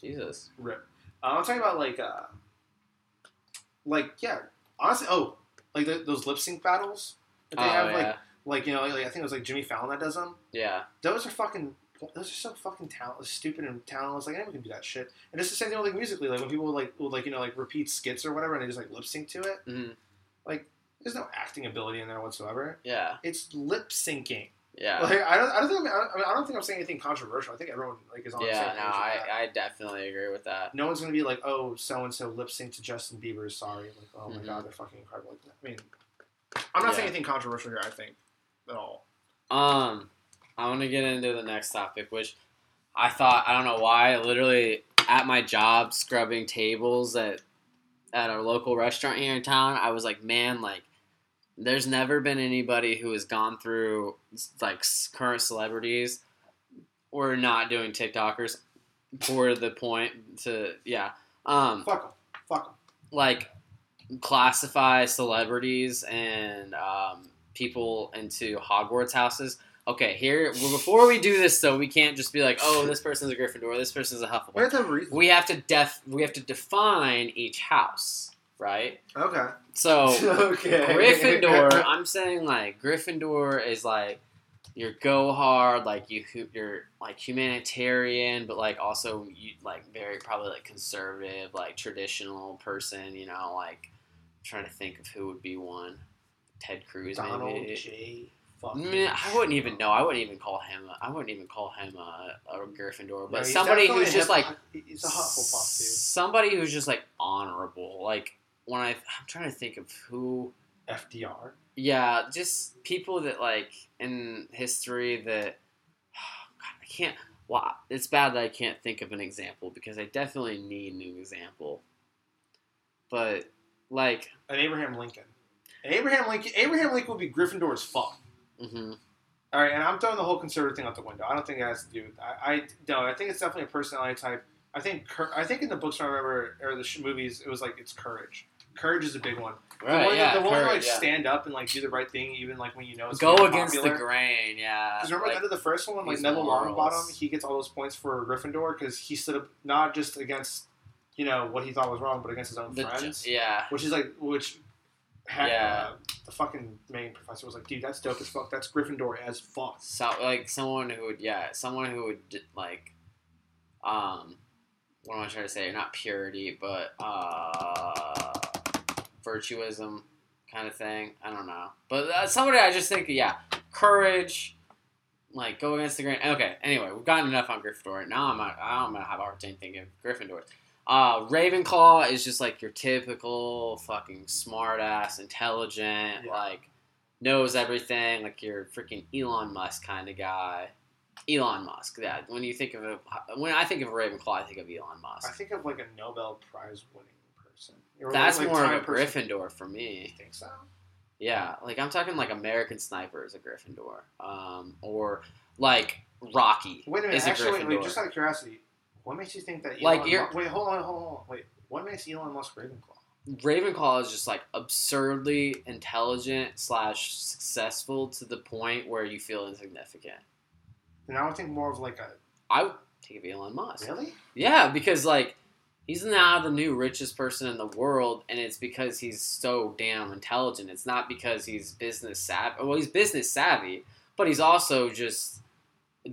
Jesus. Rip. Uh, I'm talking about, like, uh... Like, yeah. Honestly, oh. Like, the, those lip sync battles that they oh, have, yeah. like... Like, you know, like, I think it was, like, Jimmy Fallon that does them. Yeah. Those are fucking those are so fucking talentless, stupid and talentless. Like, anyone can do that shit. And it's the same thing with, like, Musical.ly. Like, when people would, like, would, like, you know, like, repeat skits or whatever and they just, like, lip-sync to it. Mm-hmm. Like, there's no acting ability in there whatsoever. Yeah. It's lip-syncing. Yeah. Like, I don't I don't think I'm, I, mean, I don't think I'm saying anything controversial. I think everyone, like, is on the same page. Yeah, no, I, I definitely agree with that. No one's going to be like, oh, so-and-so lip-synced to Justin Bieber's Sorry. Like, oh, my mm-hmm. God, they're fucking incredible. Like, I mean, I'm not yeah. saying anything controversial here, I think, at all. Um... I want to get into the next topic, which I thought, I don't know why, literally at my job scrubbing tables at at a local restaurant here in town, I was like, man, like, there's never been anybody who has gone through, like, current celebrities or not doing TikTokers for the point to, yeah. Um, fuck them. Fuck them. Like, classify celebrities and um, people into Hogwarts houses. Okay, here, well, before we do this, though, we can't just be like, oh, this person's a Gryffindor, this person's a Hufflepuff. We have to def- we have to define each house, right? Okay. So, okay. Gryffindor, I'm saying, like, Gryffindor is, like, your go-hard, like, you, you're, like, humanitarian, but, like, also, you, like, very probably, like, conservative, like, traditional person, you know, like, I'm trying to think of who would be one. Ted Cruz, Donald maybe. Donald J. Fuck. I wouldn't even know. I wouldn't even call him. A, I wouldn't even call him a, a Gryffindor. But no, somebody who's just like, he's a Hufflepuff dude. Somebody who's just like honorable. Like when I, I'm trying to think of who. F D R. Yeah, just people that like in history that. Oh God, I can't. Well, it's bad that I can't think of an example because I definitely need a new example. But like an Abraham Lincoln. An Abraham Lincoln. Abraham Lincoln would be Gryffindor as fuck. Mm-hmm. All right, and I'm throwing the whole conservative thing out the window. I don't think that has to do with that. I, I no, I think it's definitely a personality type. I think I think in the books I remember or the sh- movies, it was like it's courage. Courage is a big one. Right, the one, yeah, the one courage, to like yeah. stand up and like do the right thing, even like when you know it's go against popular. The grain. Yeah, because remember like, under the first one, like Neville Longbottom, he gets all those points for Gryffindor because he stood up not just against you know what he thought was wrong, but against his own the, friends. Yeah, which is like which. Had, yeah, uh, the fucking main professor was like, "Dude, that's dope as fuck. That's Gryffindor as fuck." So, like, someone who would, yeah, someone who would like, um, what am I trying to say? Not purity, but uh, virtuism kind of thing. I don't know, but uh, somebody I just think, yeah, courage, like go against the grain. Okay, anyway, we've gotten enough on Gryffindor. Now I'm, not, I'm gonna have a hard time thinking of Gryffindor. Uh, Ravenclaw is just, like, your typical fucking smart-ass, intelligent, yeah. like, knows everything, like, your freaking Elon Musk kind of guy. Elon Musk, yeah. When you think of a, when I think of Ravenclaw, I think of Elon Musk. I think of, like, a Nobel Prize-winning person. You're That's like, more of a person. Gryffindor for me. You think so? Yeah. Like, I'm talking, like, American Sniper is a Gryffindor. Um, or, like, Rocky Wait a minute, is actually, a Gryffindor. Wait, just out of curiosity. What makes you think that Elon like Musk... Wait, hold on, hold on, hold on. Wait, what makes Elon Musk Ravenclaw? Ravenclaw is just, like, absurdly intelligent slash successful to the point where you feel insignificant. And I would think more of, like, a... I would think of Elon Musk. Really? Yeah, because, like, he's now the new richest person in the world, and it's because he's so damn intelligent. It's not because he's business savvy. Well, he's business savvy, but he's also just...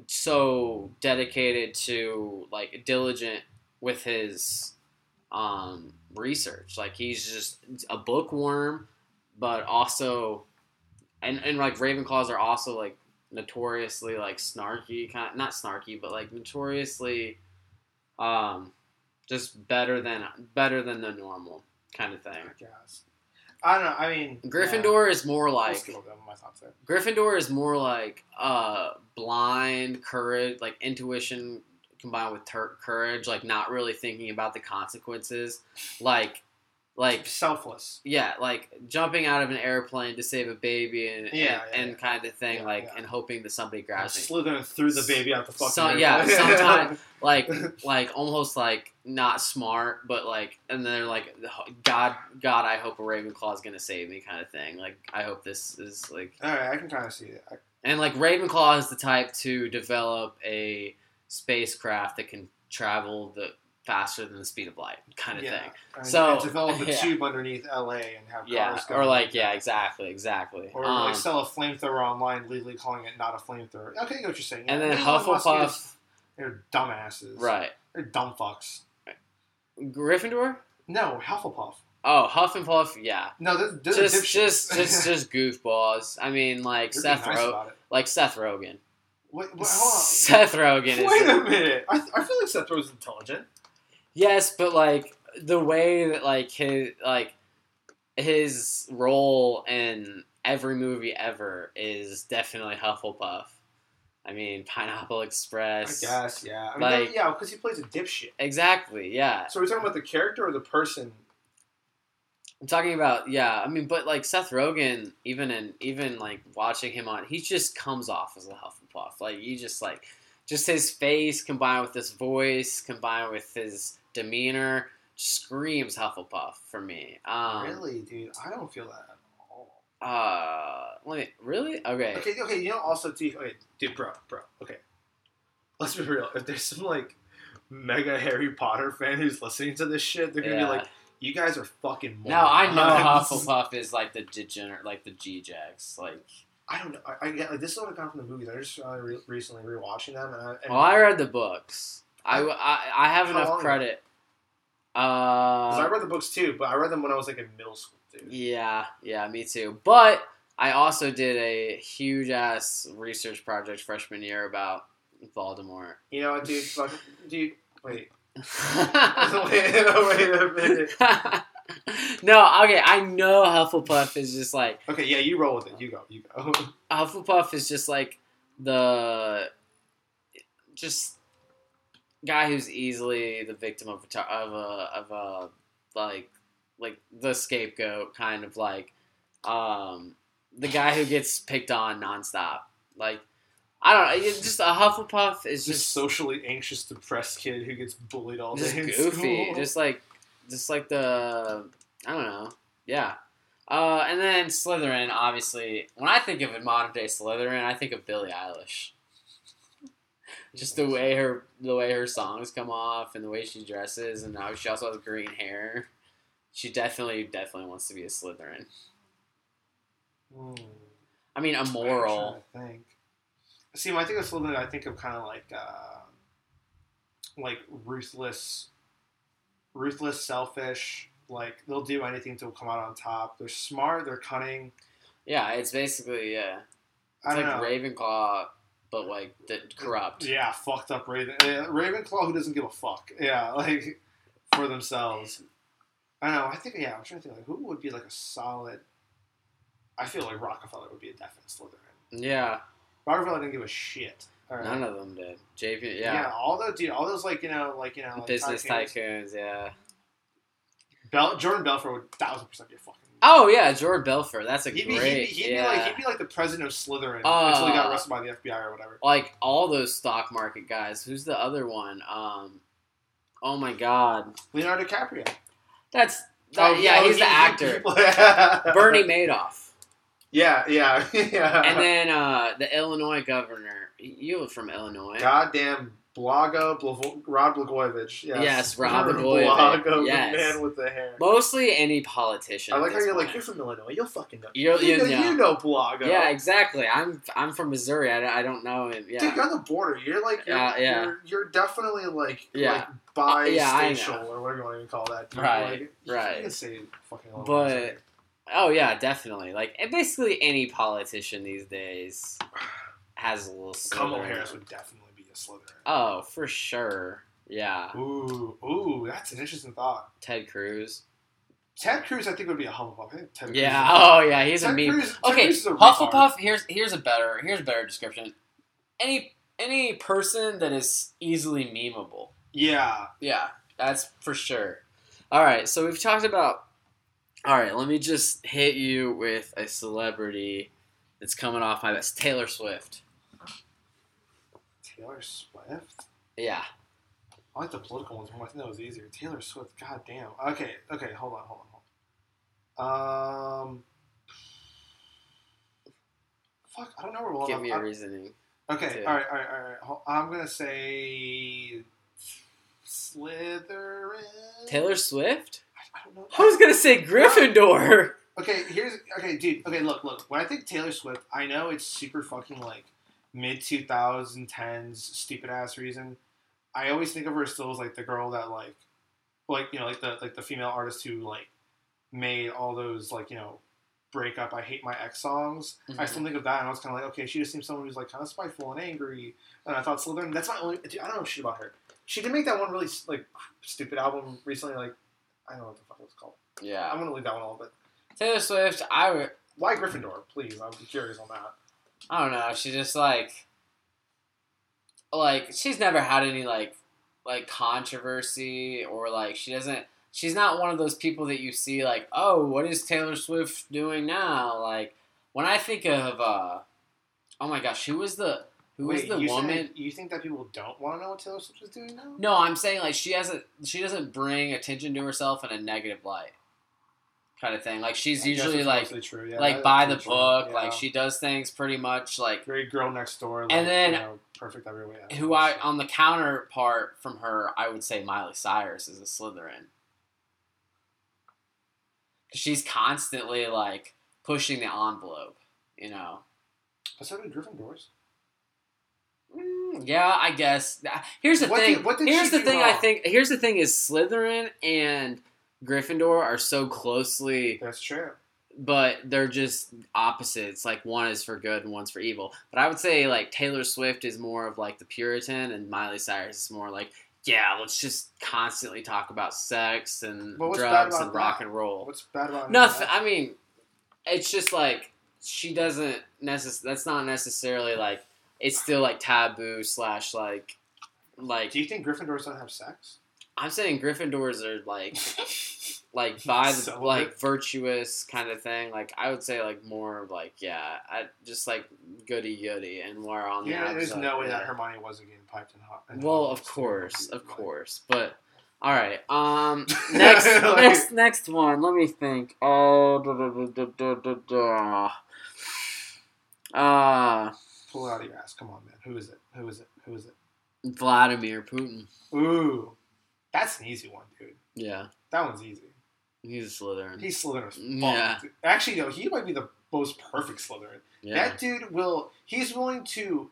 so dedicated to like diligent with his um research. Like he's just a bookworm, but also and, and like Ravenclaws are also like notoriously like snarky kind of, not snarky but like notoriously um just better than better than the normal kind of thing. I guess. I don't know. I mean, Gryffindor yeah. is more like my thoughts there. Gryffindor is more like uh, blind courage, like intuition combined with ter- courage, like not really thinking about the consequences, like like selfless. Yeah, like jumping out of an airplane to save a baby and yeah, and, yeah, and yeah. kind of thing, yeah, like yeah. and hoping that somebody grabs me. Slithering through the baby out the fucking. So, yeah, sometimes like like almost like. Not smart, but like, and they're like, God, God, I hope a Ravenclaw is gonna save me, kind of thing. Like, I hope this is like. All right, I can kind of see it. I... And like, Ravenclaw is the type to develop a spacecraft that can travel the faster than the speed of light kind of yeah. thing. And, so and develop a yeah. tube underneath L A and have yeah. cars go. Or like, yeah, exactly, exactly. Or um, like sell a flamethrower online, legally calling it not a flamethrower. Okay, I get what you're saying. And yeah, then Hufflepuff. They're dumbasses. Right. They're dumb fucks. Gryffindor? No, Hufflepuff. Oh, Huff and Puff, yeah. No, they're, they're just, just, just, just goofballs. I mean, like they're Seth, nice Ro- like Seth Rogen. What? What hold on. Seth Rogen. Wait is... Wait a minute. I, th- I feel like Seth Rogen's intelligent. Yes, but like the way that like his like his role in every movie ever is definitely Hufflepuff. I mean, Pineapple Express. I guess, yeah. I mean, like, that, yeah, because he plays a dipshit. Exactly, yeah. So are we talking about the character or the person? I'm talking about, yeah. I mean, but like Seth Rogen, even in even like watching him on, he just comes off as a Hufflepuff. Like you just like, just his face combined with his voice, combined with his demeanor, screams Hufflepuff for me. Um, really, dude, I don't feel that. Uh, let me, really? Okay. Okay, okay, you know, also, too, okay, dude, bro, bro, okay. Let's be real. If there's some, like, mega Harry Potter fan who's listening to this shit, they're gonna yeah. be like, you guys are fucking morons. No, I know Hufflepuff is, like, the degenerate, like, the G-Jags, like... I don't know. I, I get, like, this is what I got from the movies. I just uh, re- recently rewatching them, and I... And well, I read the books. I, I, I have enough credit. Because uh, I read the books, too, but I read them when I was, like, in middle school. Dude. Yeah, yeah, me too. But I also did a huge ass research project freshman year about Voldemort. You know what, dude? Fuck, dude, wait. wait, wait a minute. No, okay, I know Hufflepuff is just like. Okay, yeah, you roll with it. You go, you go. Hufflepuff is just like the, just guy who's easily the victim of a of a of a like. Like the scapegoat, kind of like um, the guy who gets picked on nonstop. Like I don't know, it's just a Hufflepuff is just, just socially anxious, depressed kid who gets bullied all day. Just goofy, school. just like, just like the I don't know, yeah. Uh, and then Slytherin, obviously. When I think of a modern day Slytherin, I think of Billie Eilish. Just the way her the way her songs come off, and the way she dresses, and now she also has green hair. She definitely, definitely wants to be a Slytherin. Mm. I mean, immoral. I think. See, when I think of Slytherin, I think of kind of like, uh, like ruthless, ruthless, selfish. Like they'll do anything to come out on top. They're smart. They're cunning. Yeah, it's basically yeah. It's I don't like know. Ravenclaw, but like the, corrupt. Yeah, fucked up Raven. Uh, Ravenclaw who doesn't give a fuck. Yeah, like for themselves. I don't know. I think, yeah, I'm trying to think, like, who would be, like, a solid... I feel like Rockefeller would be a definite Slytherin. Yeah. Rockefeller didn't give a shit. Right. None of them did. J P, yeah. Yeah, all those, dude, all those, like, you know, like, you know... Like business tycoons, tycoons yeah. Bel- Jordan Belfort would one thousand percent be a fucking... Oh, yeah, Jordan Belfort. That's a he'd be, great... He'd be, he'd, yeah. be like, he'd be, like, the president of Slytherin uh, until he got arrested by the F B I or whatever. Like, all those stock market guys. Who's the other one? Um, Oh, my God. Leonardo DiCaprio. That's that, oh, yeah. No, he's he, the actor. Bernie Madoff. Yeah, yeah, yeah. And then uh, the Illinois governor. You were from Illinois. Goddamn Blago, Blago Rod Blagojevich. Yes, yes Rod Blagojevich. Blago, yes. The man with the hair. Mostly any politician. I like how you're point. like you're from Illinois. You'll fucking know. You're, you, you know, know. You know Blago. Yeah, exactly. I'm I'm from Missouri. I, I don't know. Yeah. Dude, you're on the border. You're like you're uh, yeah. you're, you're definitely like yeah. like. Bi- uh, yeah, stacial, or whatever you want to call that. Dude. Right, like, right. You can say fucking all But, things. Oh yeah, definitely. Like, basically any politician these days has a little Slytherin. Kamala Harris would definitely be a Slytherin. Oh, for sure. Yeah. Ooh, ooh, that's an interesting thought. Ted Cruz. Ted Cruz, I think, would be a Hufflepuff. I think Ted yeah, Cruz oh yeah, he's Ted a meme. Cruz, okay, Cruz a Hufflepuff, here's, here's, a better, here's a better description. Any, any person that is easily memeable. Yeah. Yeah, that's for sure. All right, so we've talked about... All right, let me just hit you with a celebrity that's coming off my list. Taylor Swift. Taylor Swift? Yeah. I like the political ones. I think that was easier. Taylor Swift, goddamn. Okay, okay, hold on, hold on, hold on. Um, fuck, I don't know where we're... Give me a reasoning. Okay, all right, all right, all right. I'm going to say... Slytherin. Taylor Swift? I, I don't know. I was going to say Gryffindor. Okay, here's... Okay, dude. Okay, look, look. When I think Taylor Swift, I know it's super fucking, like, mid twenty tens stupid-ass reason. I always think of her still as, like, the girl that, like... Like, you know, like the like the female artist who, like, made all those, like, you know, break up, I hate my ex songs. Mm-hmm. I still think of that, and I was kind of like, okay, she just seems someone who's, like, kind of spiteful and angry. And I thought Slytherin, that's my only... Dude, I don't know shit about her. She did make that one really, like, stupid album recently, like, I don't know what the fuck it was called. Yeah. I'm going to leave that one all, but... Taylor Swift, I... Re- Why Gryffindor, please? I'm curious on that. I don't know. She just, like... Like, she's never had any, like... like, controversy, or, like, she doesn't, she's not one of those people that you see, like, oh, what is Taylor Swift doing now? Like, when I think of, uh, oh my gosh, who was the, who Wait, was the you woman? Said, you think that people don't want to know what Taylor Swift is doing now? No, I'm saying, like, she hasn't, she doesn't bring attention to herself in a negative light kind of thing. Like, she's I usually, like, yeah, like by the book, yeah. Like, she does things pretty much, like. Very girl next door. Like, and then. You know, perfect every way out. Who I on the counterpart from her, I would say Miley Cyrus is a Slytherin. She's constantly like pushing the envelope, you know. But so did Gryffindors. Mm, yeah, I guess. Here's the what thing. Did, what did here's she the do thing. Wrong? I think here's the thing is Slytherin and Gryffindor are so closely. That's true. But they're just opposites. Like, one is for good and one's for evil. But I would say, like, Taylor Swift is more of, like, the Puritan, and Miley Cyrus is more like, yeah, let's just constantly talk about sex and drugs and rock and roll. What's bad about that? Nothing. I mean, it's just, like, she doesn't necess- that's not necessarily, like, it's still, like, taboo slash, like, like... Do you think Gryffindors don't have sex? I'm saying Gryffindors are, like... Like, by the, so like, virtuous kind of thing. Like, I would say, like, more, like, yeah, I, just, like, goody-goody, and we're on yeah, the Yeah, there's episode, no way yeah. that Hermione wasn't getting piped in hot. And well, of course, of like, course. But, all right, um, next, like, next, next one. Let me think. Oh, da, da, da, da, da, da. Uh, Pull it out of your ass. Come on, man. Who is it? Who is it? Who is it? Vladimir Putin. Ooh. That's an easy one, dude. Yeah. That one's easy. He's a Slytherin. He's Slytherin as fuck. Yeah. Actually, no, he might be the most perfect Slytherin. Yeah. That dude will... He's willing to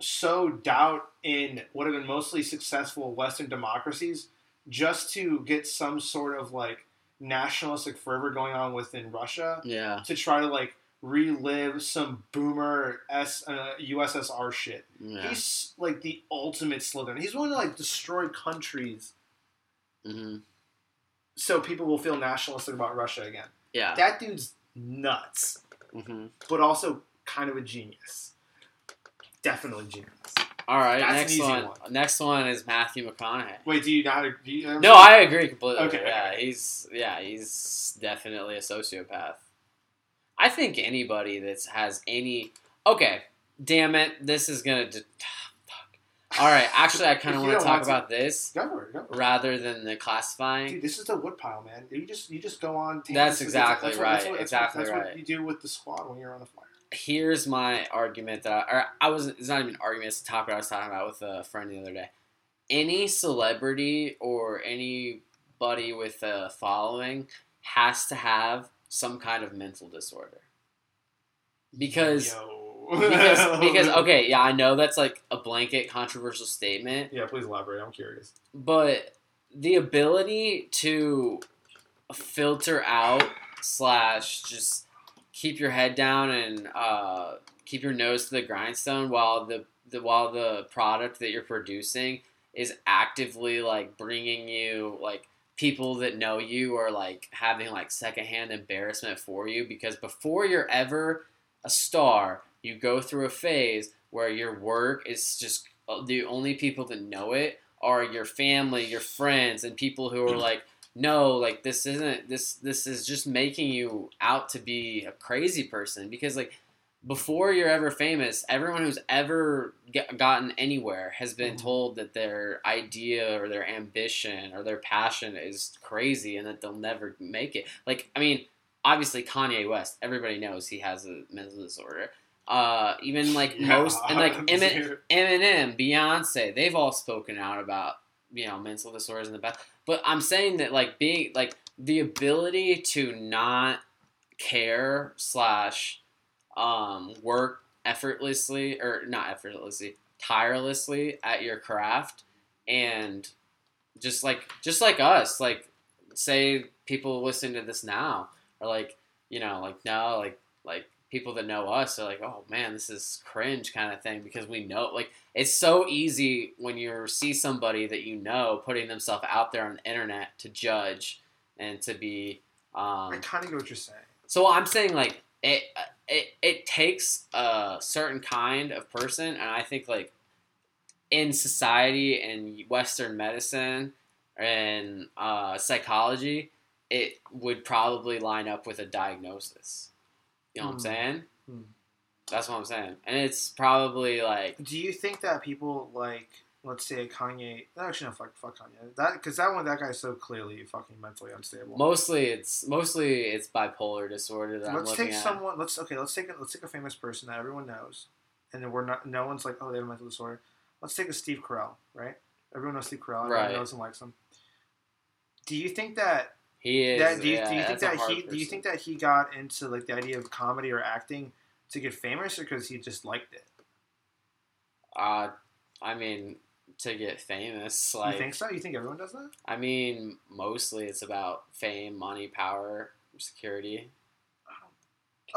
sow doubt in what have been mostly successful Western democracies just to get some sort of, like, nationalistic fervor going on within Russia. Yeah. To try to, like, relive some boomer S, uh, U S S R shit. Yeah. He's, like, the ultimate Slytherin. He's willing to, like, destroy countries. Mm-hmm. So people will feel nationalistic about Russia again. Yeah. That dude's nuts. Mm-hmm. But also kind of a genius. Definitely genius. All right. That's next an easy one. one. Next one is Matthew McConaughey. Wait, do you not agree? No, that? I agree completely. Okay. Yeah, okay. he's yeah, he's definitely a sociopath. I think anybody that has any... Okay. Damn it. This is going to... De- All right, actually, I kind of want to talk about to, this go for it, go for it. rather than the classifying. Dude, this is the Woodpile, man. You just you just go on. That's exactly that's, that's right. What, that's what, exactly that's right. That's what you do with the squad when you're on the flyer. Here's my argument that I, or I wasn't. It's not even an argument. It's a topic I was talking about with a friend the other day. Any celebrity or anybody with a following has to have some kind of mental disorder. Because. Yo. because, because, okay, yeah, I know that's, like, a blanket controversial statement. Yeah, please elaborate. I'm curious. But the ability to filter out slash just keep your head down and uh, keep your nose to the grindstone while the, the while the product that you're producing is actively, like, bringing you, like, people that know you are, like, having, like, secondhand embarrassment for you. Because before you're ever a star... You go through a phase where your work is just the only people that know it are your family, your friends, and people who are like, no, like this isn't this. This is just making you out to be a crazy person because like before you're ever famous, everyone who's ever get, gotten anywhere has been told that their idea or their ambition or their passion is crazy and that they'll never make it. Like, I mean, obviously Kanye West, everybody knows he has a mental disorder. Uh, even like yeah, most, and like Eminem, Beyonce, they've all spoken out about you know, mental disorders and the best. But I'm saying that, like, being, like, the ability to not care slash um, work effortlessly, or not effortlessly, tirelessly at your craft, and just like, just like us, like, say people listening to this now are like, you know, like, no, like, like, people that know us are like, oh man, this is cringe kind of thing, because we know, like, it's so easy when you see somebody that you know putting themselves out there on the internet to judge and to be. Um, I kind of know what you're saying. So I'm saying, like, it it it takes a certain kind of person, and I think, like, in society and Western medicine and uh, psychology, it would probably line up with a diagnosis. You know what I'm saying? Mm. That's what I'm saying. And it's probably, like... Do you think that people, like, let's say Kanye... Actually, no, fuck, fuck Kanye. That, because that one, that guy's so clearly fucking mentally unstable. Mostly, it's mostly it's bipolar disorder that let's I'm looking take at. someone... Let's okay. Let's take a, let's take a famous person that everyone knows, and then we're not. No one's like, oh, they have a mental disorder. Let's take a Steve Carell, right? Everyone knows Steve Carell. Everyone right. knows and likes him. Do you think that? He is. That, do you, yeah, do you think that he? Person. Do you think that he got into, like, the idea of comedy or acting to get famous, or because he just liked it? Uh, I mean, to get famous. Like, you think so? You think everyone does that? I mean, mostly it's about fame, money, power, security.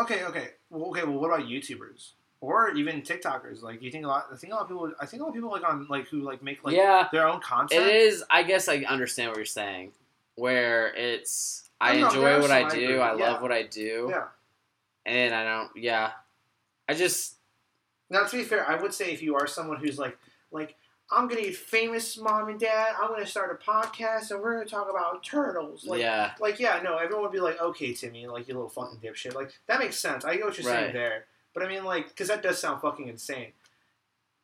Okay. Okay. Well, okay. Well, what about YouTubers or even TikTokers? Like, you think a lot. I think a lot of people. I think a lot of people like on like who like make like yeah, their own content. It is. I guess I understand what you're saying. Where it's, I, I know, enjoy what I do, I yeah. love what I do, yeah, and I don't, yeah, I just. Now, to be fair, I would say if you are someone who's like, like I'm gonna get famous, mom and dad, I'm gonna start a podcast, and we're gonna talk about turtles, like, yeah, like yeah, no, everyone would be like, okay, Timmy, like, you little fucking dipshit, like, that makes sense. I get what you're right. saying there, but I mean, like, because that does sound fucking insane,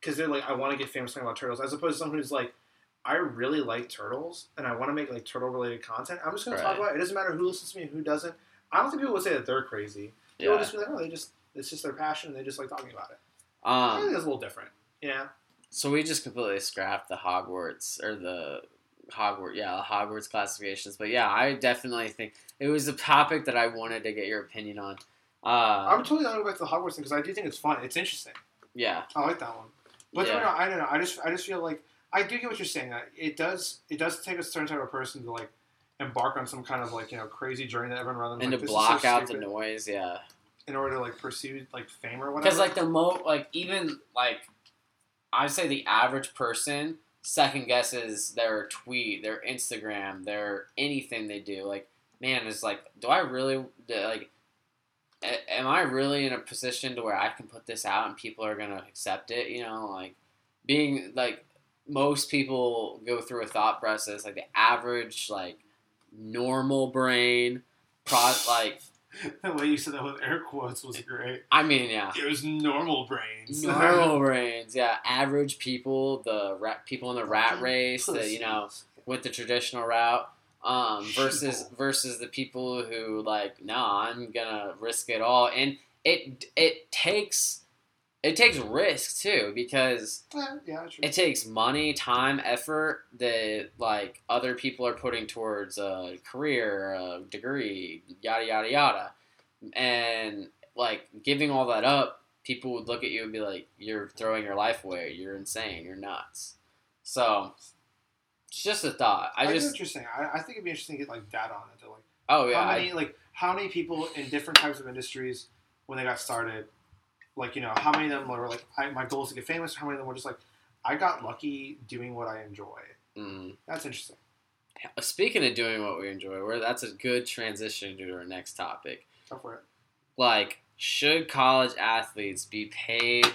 because they're like, I want to get famous talking about turtles, as opposed to someone who's like, I really like turtles, and I want to make, like, turtle-related content. I'm just going right. to talk about it. It doesn't matter who listens to me and who doesn't. I don't think people would say that they're crazy. People yeah. just be like, oh, they just, it's just their passion, and they just like talking about it. Um, I think it's a little different. Yeah. So we just completely scrapped the Hogwarts, or the Hogwarts, yeah, the Hogwarts classifications. But, yeah, I definitely think it was a topic that I wanted to get your opinion on. Uh, I'm totally not going to go back to the Hogwarts thing, because I do think it's fun. It's interesting. Yeah. I like that one. But, yeah. no, no, I don't know. I just, I just feel like... I do get what you're saying. It does. It does take a certain type of person to, like, embark on some kind of, like, you know, crazy journey that everyone rather than and like, to block so out the noise, yeah. In order to, like, pursue, like, fame or whatever. Because, like, the mo, like, even like, I would say the average person second guesses their tweet, their Instagram, their anything they do. Like, man, it's like, do I really like? A- am I really in a position to where I can put this out and people are gonna accept it? You know, like being like. Most people go through a thought process, like the average, like, normal brain, pro- like... The way you said that with air quotes was great. I mean, yeah. It was normal brains. Normal brains, yeah. Average people, the ra- people in the rat race, the, you know, with the traditional route, um, versus versus the people who, like, nah, I'm gonna risk it all. And it it takes... It takes risk, too, because yeah, yeah, it takes money, time, effort that, like, other people are putting towards a career, a degree, yada, yada, yada. And, like, giving all that up, people would look at you and be like, you're throwing your life away. You're insane. You're nuts. So, it's just a thought. I, I just... Interesting. I, I think it'd be interesting to get, like, data on it. To, like, oh, yeah. How many, I, like, how many people in different types of industries, when they got started... Like, you know, how many of them were like, I, my goal is to get famous? How many of them were just like, I got lucky doing what I enjoy? Mm. That's interesting. Speaking of doing what we enjoy, where that's a good transition to our next topic. Go for it. Like, should college athletes be paid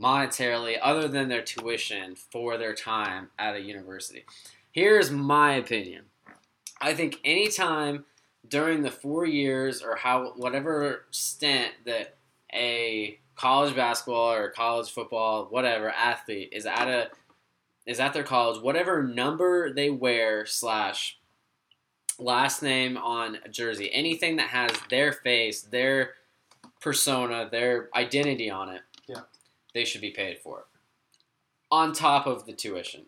monetarily other than their tuition for their time at a university? Here's my opinion. I think any time during the four years or how whatever stint that a college basketball or college football, whatever, athlete is at a is at their college, whatever number they wear slash last name on a jersey, anything that has their face, their persona, their identity on it, yeah, they should be paid for it. On top of the tuition.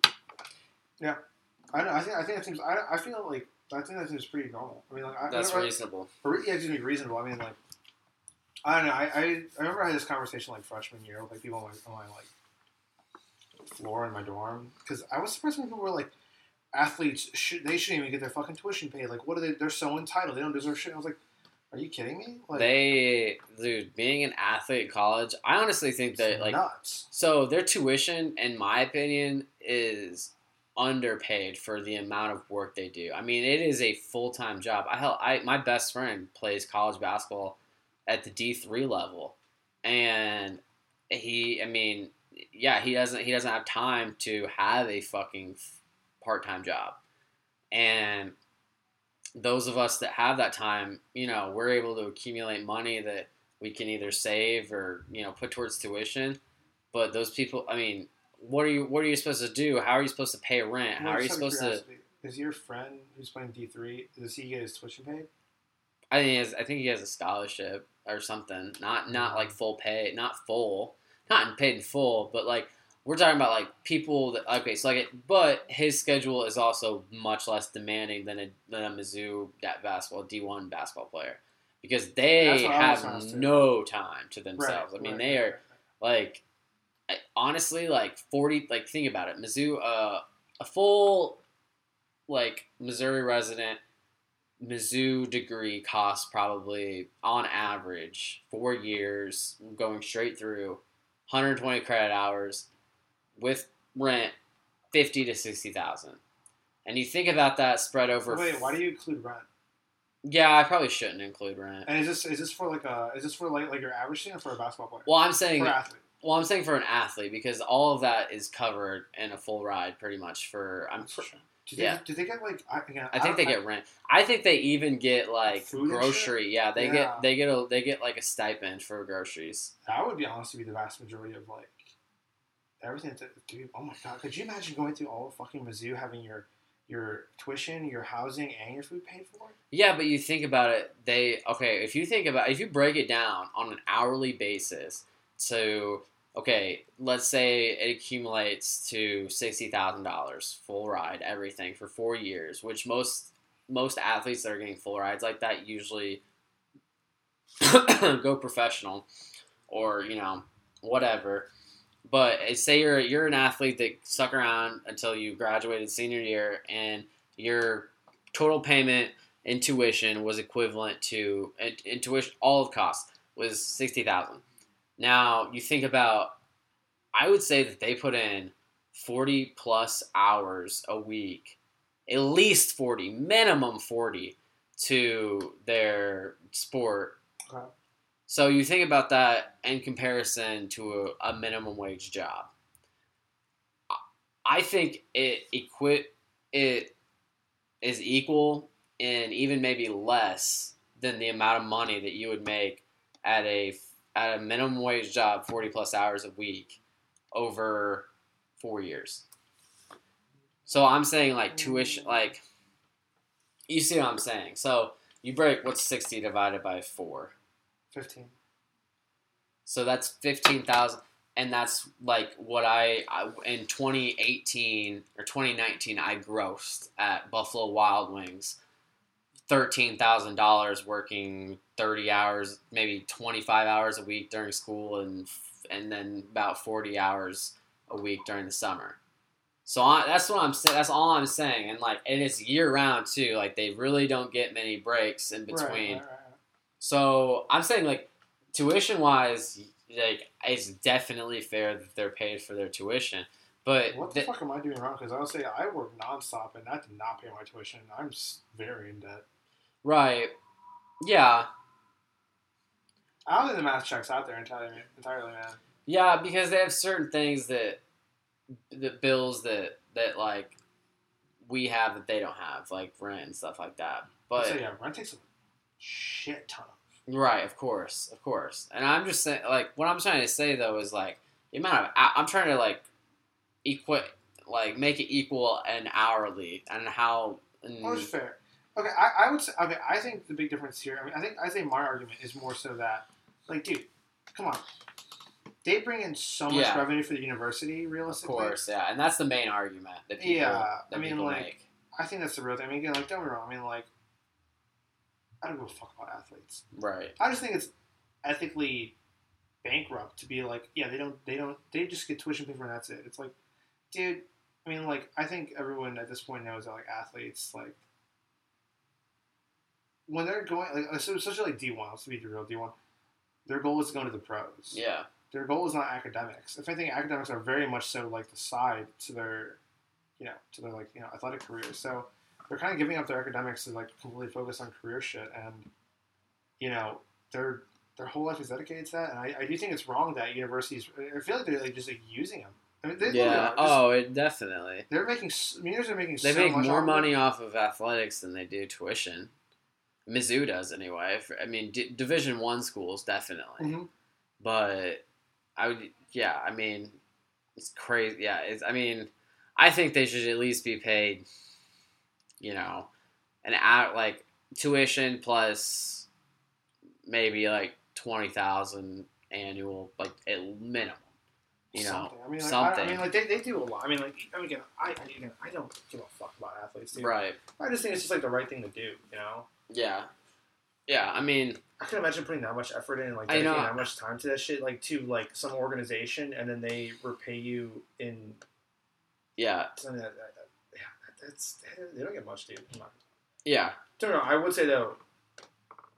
Yeah, I know. I think I think that seems. I, I feel like I think that seems pretty normal. I mean, like I, that's I reasonable. I, or, yeah, it seems reasonable. I mean, like I don't know. I, I I remember I had this conversation like freshman year with like people on my, on my like floor in my dorm because I was surprised when people were like, athletes should they shouldn't even get their fucking tuition paid. Like, what are they? They're so entitled. They don't deserve shit. I was like, are you kidding me? Like, they, dude, being an athlete in college, I honestly think that, like, nuts. So their tuition, in my opinion, is underpaid for the amount of work they do. I mean, it is a full-time job. I hell, I my best friend plays college basketball at the D three level, and he, I mean, yeah, he doesn't, he doesn't have time to have a fucking part-time job, and those of us that have that time, you know, we're able to accumulate money that we can either save or, you know, put towards tuition. But those people, I mean, what are you what are you supposed to do? How are you supposed to pay rent? How are you supposed to... Is your friend who's playing D three, does he get his tuition paid? I think he has, I think he has a scholarship or something. Not not like full pay. Not full. Not paid in full, but like we're talking about like people that okay, so like it, but his schedule is also much less demanding than a than a Mizzou basketball D one basketball player because they have no time to themselves. Right, I mean, right, they are like honestly like forty. Like think about it, Mizzou, uh, a full like Missouri resident Mizzou degree costs probably on average four years going straight through, one hundred twenty credit hours. With rent, fifty to sixty thousand, and you think about that spread over. Wait, why do you include rent? Yeah, I probably shouldn't include rent. And is this is this for like a is this for like like your average thing or for a basketball player? Well, I'm saying for an athlete. Well, I'm saying for an athlete because all of that is covered in a full ride, pretty much. For I'm sure. Do they, yeah. do they get like? I, again, I, I think they I, get rent. I think they even get like grocery. Yeah, they yeah. get they get a they get like a stipend for groceries. That would be honestly be the vast majority of like. Everything, dude. Oh my god! Could you imagine going through all of fucking Mizzou, having your your tuition, your housing, and your food paid for? Yeah, but you think about it. They okay. If you think about, if you break it down on an hourly basis, so okay, let's say it accumulates to sixty thousand dollars full ride, everything for four years. Which most most athletes that are getting full rides like that usually go professional, or you know whatever. But say you're you're an athlete that stuck around until you graduated senior year, and your total payment in tuition was equivalent to in tuition all of costs was sixty thousand dollars. Now you think about, I would say that they put in forty plus hours a week, at least forty, minimum forty to their sport. Okay. So you think about that in comparison to a, a minimum wage job. I think it equi- it is equal and even maybe less than the amount of money that you would make at a at a minimum wage job, forty plus hours a week, over four years. So I'm saying like tuition, like you see what I'm saying. So you break what's sixty divided by four. Fifteen. So that's fifteen thousand, and that's like what I, I in twenty eighteen or twenty nineteen I grossed at Buffalo Wild Wings, thirteen thousand dollars working thirty hours, maybe twenty five hours a week during school, and and then about forty hours a week during the summer. So I, that's what I'm saying. That's all I'm saying, and like, and it's year round too. Like they really don't get many breaks in between. Right, right, right. So I'm saying, like, tuition-wise, like, it's definitely fair that they're paid for their tuition. But what the th- fuck am I doing wrong? Because I would say I work nonstop, and that did not pay my tuition. I'm very in debt. Right. Yeah. I don't think the math checks out there entirely, entirely, man. Yeah, because they have certain things that, the bills that, that like, we have that they don't have, like rent and stuff like that. But so, yeah, rent takes a shit ton of. Right, of course, of course. And I'm just saying, like, what I'm trying to say, though, is, like, the amount of, I'm trying to, like, equi- like make it equal and hourly, and how... And well, that's fair. Okay, I, I would say, okay, I think the big difference here, I mean, I think, I think my argument is more so that, like, dude, come on. They bring in so much yeah. revenue for the university, realistically. Of course, yeah. And that's the main argument that people, yeah. that I mean, people like, make. I think that's the real thing. I mean, again, like, don't get me wrong. I mean, like, I don't give a fuck about athletes. Right. I just think it's ethically bankrupt to be like, yeah, they don't, they don't, they just get tuition paid for and that's it. It's like, dude, I mean, like, I think everyone at this point knows that, like, athletes, like, when they're going, like, especially, like, D one, let's be real, D one, their goal is to go into the pros. Yeah. Their goal is not academics. If anything, academics are very much so, like, the side to their, you know, to their, like, you know, athletic career. So they're kind of giving up their academics to, like, completely focus on career shit. And, you know, their their whole life is dedicated to that. And I, I do think it's wrong that universities, I feel like they're, like, just, like, using them. I mean, they, yeah. Just, oh, it definitely. They're making. Muniers are making. They so make much more off money off of athletics than they do tuition. Mizzou does anyway. For, I mean, D- Division One schools definitely. Mm-hmm. But I would. Yeah. I mean, it's crazy. Yeah. It's. I mean, I think they should at least be paid. You know, an out like tuition plus maybe like twenty thousand annual, like at minimum. You know, something. I mean, like, something. I, I mean, like they, they do a lot. I mean, like I mean, again, I again, I don't give a fuck about athletes, dude. Right. I just think it's just like the right thing to do. You know. Yeah. Yeah. I mean, I can imagine putting that much effort in, like dedicating that much time to that shit, like to like some organization, and then they repay you in. Yeah. Something that, that, that, yeah. That's they don't get much, dude. Come on. Yeah. No, no. I would say though,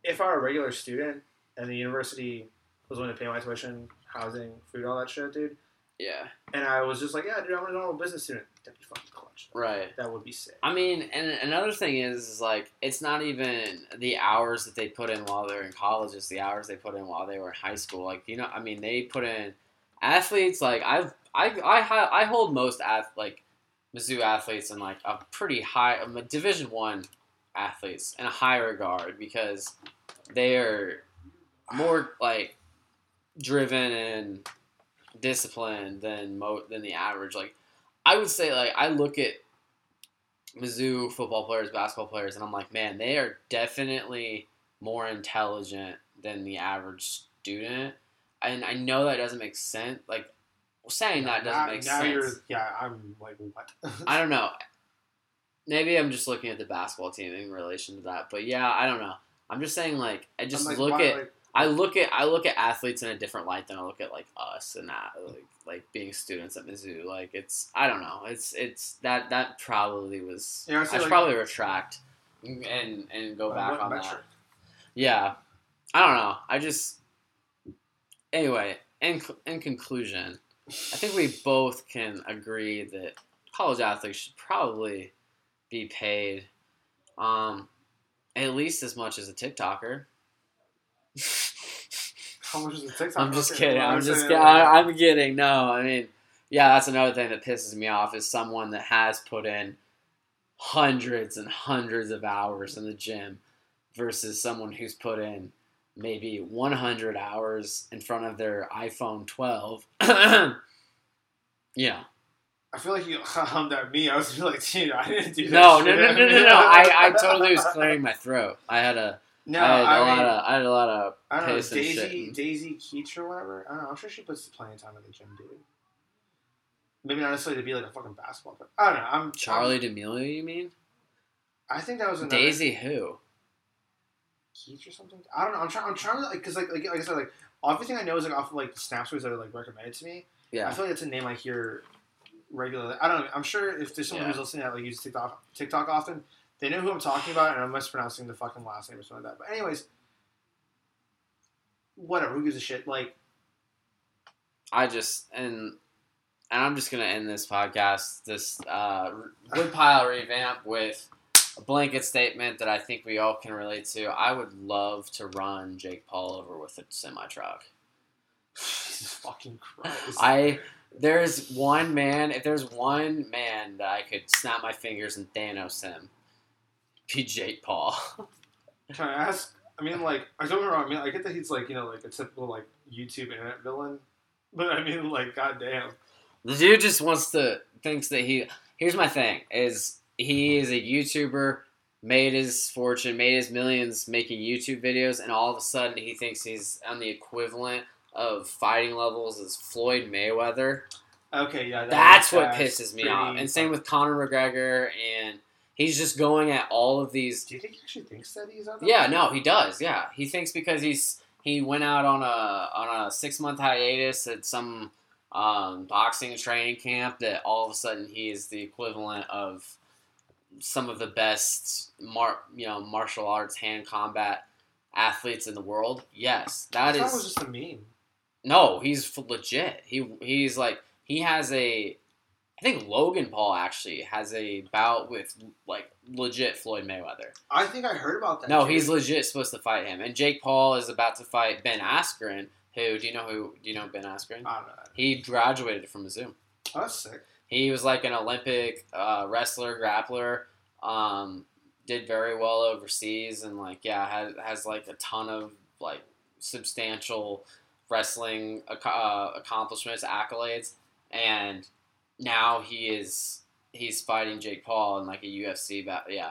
if I were a regular student and the university was willing to pay my tuition, housing, food, all that shit, dude. Yeah. And I was just like, yeah, dude, I'm a normal business student. That'd be fucking clutch. Right. That would be sick. I mean, and another thing is, is, like, it's not even the hours that they put in while they're in college. It's the hours they put in while they were in high school. Like, you know, I mean, they put in athletes. Like, I've, I, I, I hold most, ath- like, Mizzou athletes in, like, a pretty high, um, Division One athletes in a high regard because they are more, like, driven and disciplined than mo- than the average. Like, I would say, like, I look at Mizzou football players, basketball players, and I'm like, man, they are definitely more intelligent than the average student. And I know that doesn't make sense. Like, saying yeah, that doesn't now, make now sense. You're, yeah, I'm like, what? I don't know. Maybe I'm just looking at the basketball team in relation to that. But, yeah, I don't know. I'm just saying, like, I just like, look why, at... Like, I look at I look at athletes in a different light than I look at like us and that like like being students at Mizzou. Like it's I don't know. It's it's that that probably was yeah, I, I should like, probably retract and and go back on metric. that. Yeah, I don't know. I just anyway. In in conclusion, I think we both can agree that college athletes should probably be paid um, at least as much as a TikToker. How much is the TikTok? I'm just kidding. I'm just kidding. I'm kidding. No, I mean, yeah, that's another thing that pisses me off is someone that has put in hundreds and hundreds of hours in the gym versus someone who's put in maybe one hundred hours in front of their iPhone twelve. Yeah. I feel like you hummed at me. I was like, dude, I didn't do that. No, no, no, no, no, no. I, I totally was clearing my throat. I had a. No, I had, I, mean, lot of, I had a lot of I don't know, Daisy, Daisy Keach or whatever. I don't know. I'm sure she puts plenty of time at the gym, dude. Maybe not necessarily to be like a fucking basketball player. I don't know. I'm Charli D'Amelio, you mean? I think that was another... Daisy who? Keach or something? I don't know. I'm trying. I'm trying to like because like, like like I said like everything I know is like off of like Snapstories that are like recommended to me. Yeah. I feel like that's a name I hear regularly. I don't know. I'm sure if there's someone yeah. who's listening that like uses TikTok TikTok often. They know who I'm talking about, and I'm mispronouncing the fucking last name or something like that. But anyways, whatever. Who gives a shit? Like, I just and and I'm just gonna end this podcast, this uh, Woodpile revamp, with a blanket statement that I think we all can relate to. I would love to run Jake Paul over with a semi truck. Jesus fucking Christ! I. There's one man, if there's one man that I could snap my fingers and Thanos him, be Jake Paul. Can I ask, I mean, like, I don't get me wrong, I mean, I get that he's, like, you know, like, a typical, like, YouTube internet villain, but I mean, like, goddamn. The dude just wants to, thinks that he, here's my thing, is he is a YouTuber, made his fortune, made his millions making YouTube videos, and all of a sudden he thinks he's on the equivalent of fighting levels is Floyd Mayweather. Okay, yeah. That That's what pisses me off. And same with Conor McGregor, and he's just going at all of these. Do you think he actually thinks that he's on that? Yeah, no, he does, yeah. He thinks because he's he went out on a on a six-month hiatus at some um, boxing training camp that all of a sudden he is the equivalent of some of the best mar- you know, martial arts, hand combat athletes in the world. Yes, that I is... That was just a meme. No, he's legit. He He's like... He has a, I think Logan Paul actually has a bout with like legit Floyd Mayweather. I think I heard about that. No, too. He's legit supposed to fight him, and Jake Paul is about to fight Ben Askren. Who do you know? Who do you know? Ben Askren. I don't know. He graduated from Mizzou. Oh, that's sick. He was like an Olympic uh, wrestler, grappler. Um, did very well overseas, and like yeah, has has like a ton of like substantial wrestling uh, accomplishments, accolades. And now he is, he's fighting Jake Paul in like a U F C battle. Yeah.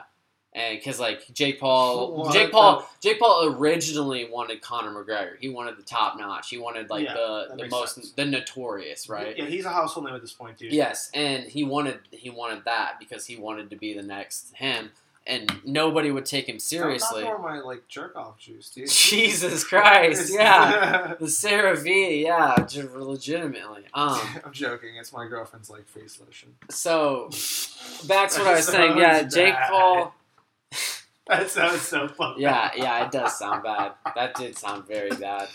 And cause like Jake Paul, what? Jake Paul, Jake Paul originally wanted Conor McGregor. He wanted the top notch. He wanted like yeah, the, the most, sense. the notorious, right? Yeah. He's a household name at this point, dude. Yes. And he wanted, he wanted that because he wanted to be the next him. And nobody would take him seriously. That's not more my, like, jerk-off juice, dude. Jesus Christ, yeah. The Sarah V, yeah, legitimately. Um, I'm joking. It's my girlfriend's, like, face lotion. So, back to what I was saying. Yeah, bad. Jake Paul. That sounds so fucking Yeah, bad. yeah, it does sound bad. That did sound very bad.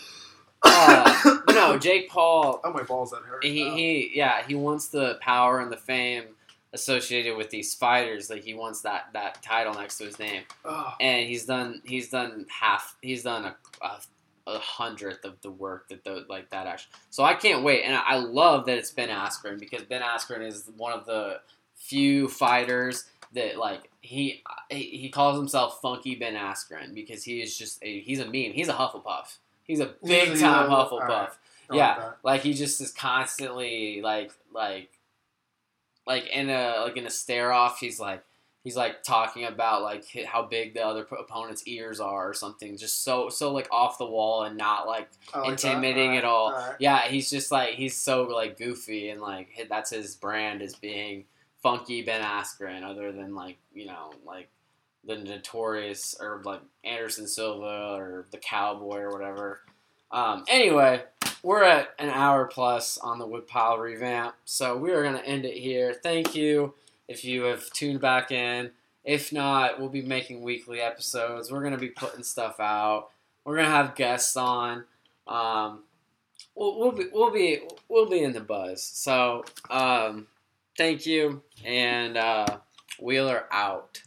Uh, no, Jake Paul. Oh, my balls that hurt. He, he, yeah, he wants the power and the fame associated with these fighters, like he wants that, that title next to his name, oh. and he's done he's done half he's done a, a, a hundredth of the work that the, like that action. So I can't wait, and I love that it's Ben Askren because Ben Askren is one of the few fighters that like he he calls himself Funky Ben Askren because he is just a, he's a meme, he's a Hufflepuff, he's a big time yeah. Hufflepuff, right. yeah, like, like he just is constantly like like. Like in a like in a stare off, he's like he's like talking about like how big the other opponent's ears are or something. Just so so like off the wall and not like, like intimidating all right, at all. all right. Yeah, he's just like he's so like goofy and like that's his brand is being Funky Ben Askren. Other than like you know like the notorious or like Anderson Silva or the Cowboy or whatever. Um, anyway. We're at an hour plus on the Woodpile revamp, so we are going to end it here. Thank you if you have tuned back in. If not, we'll be making weekly episodes. We're going to be putting stuff out. We're going to have guests on. Um, we'll, we'll be we'll be we'll be in the buzz. So um, thank you, and uh, Wheeler out.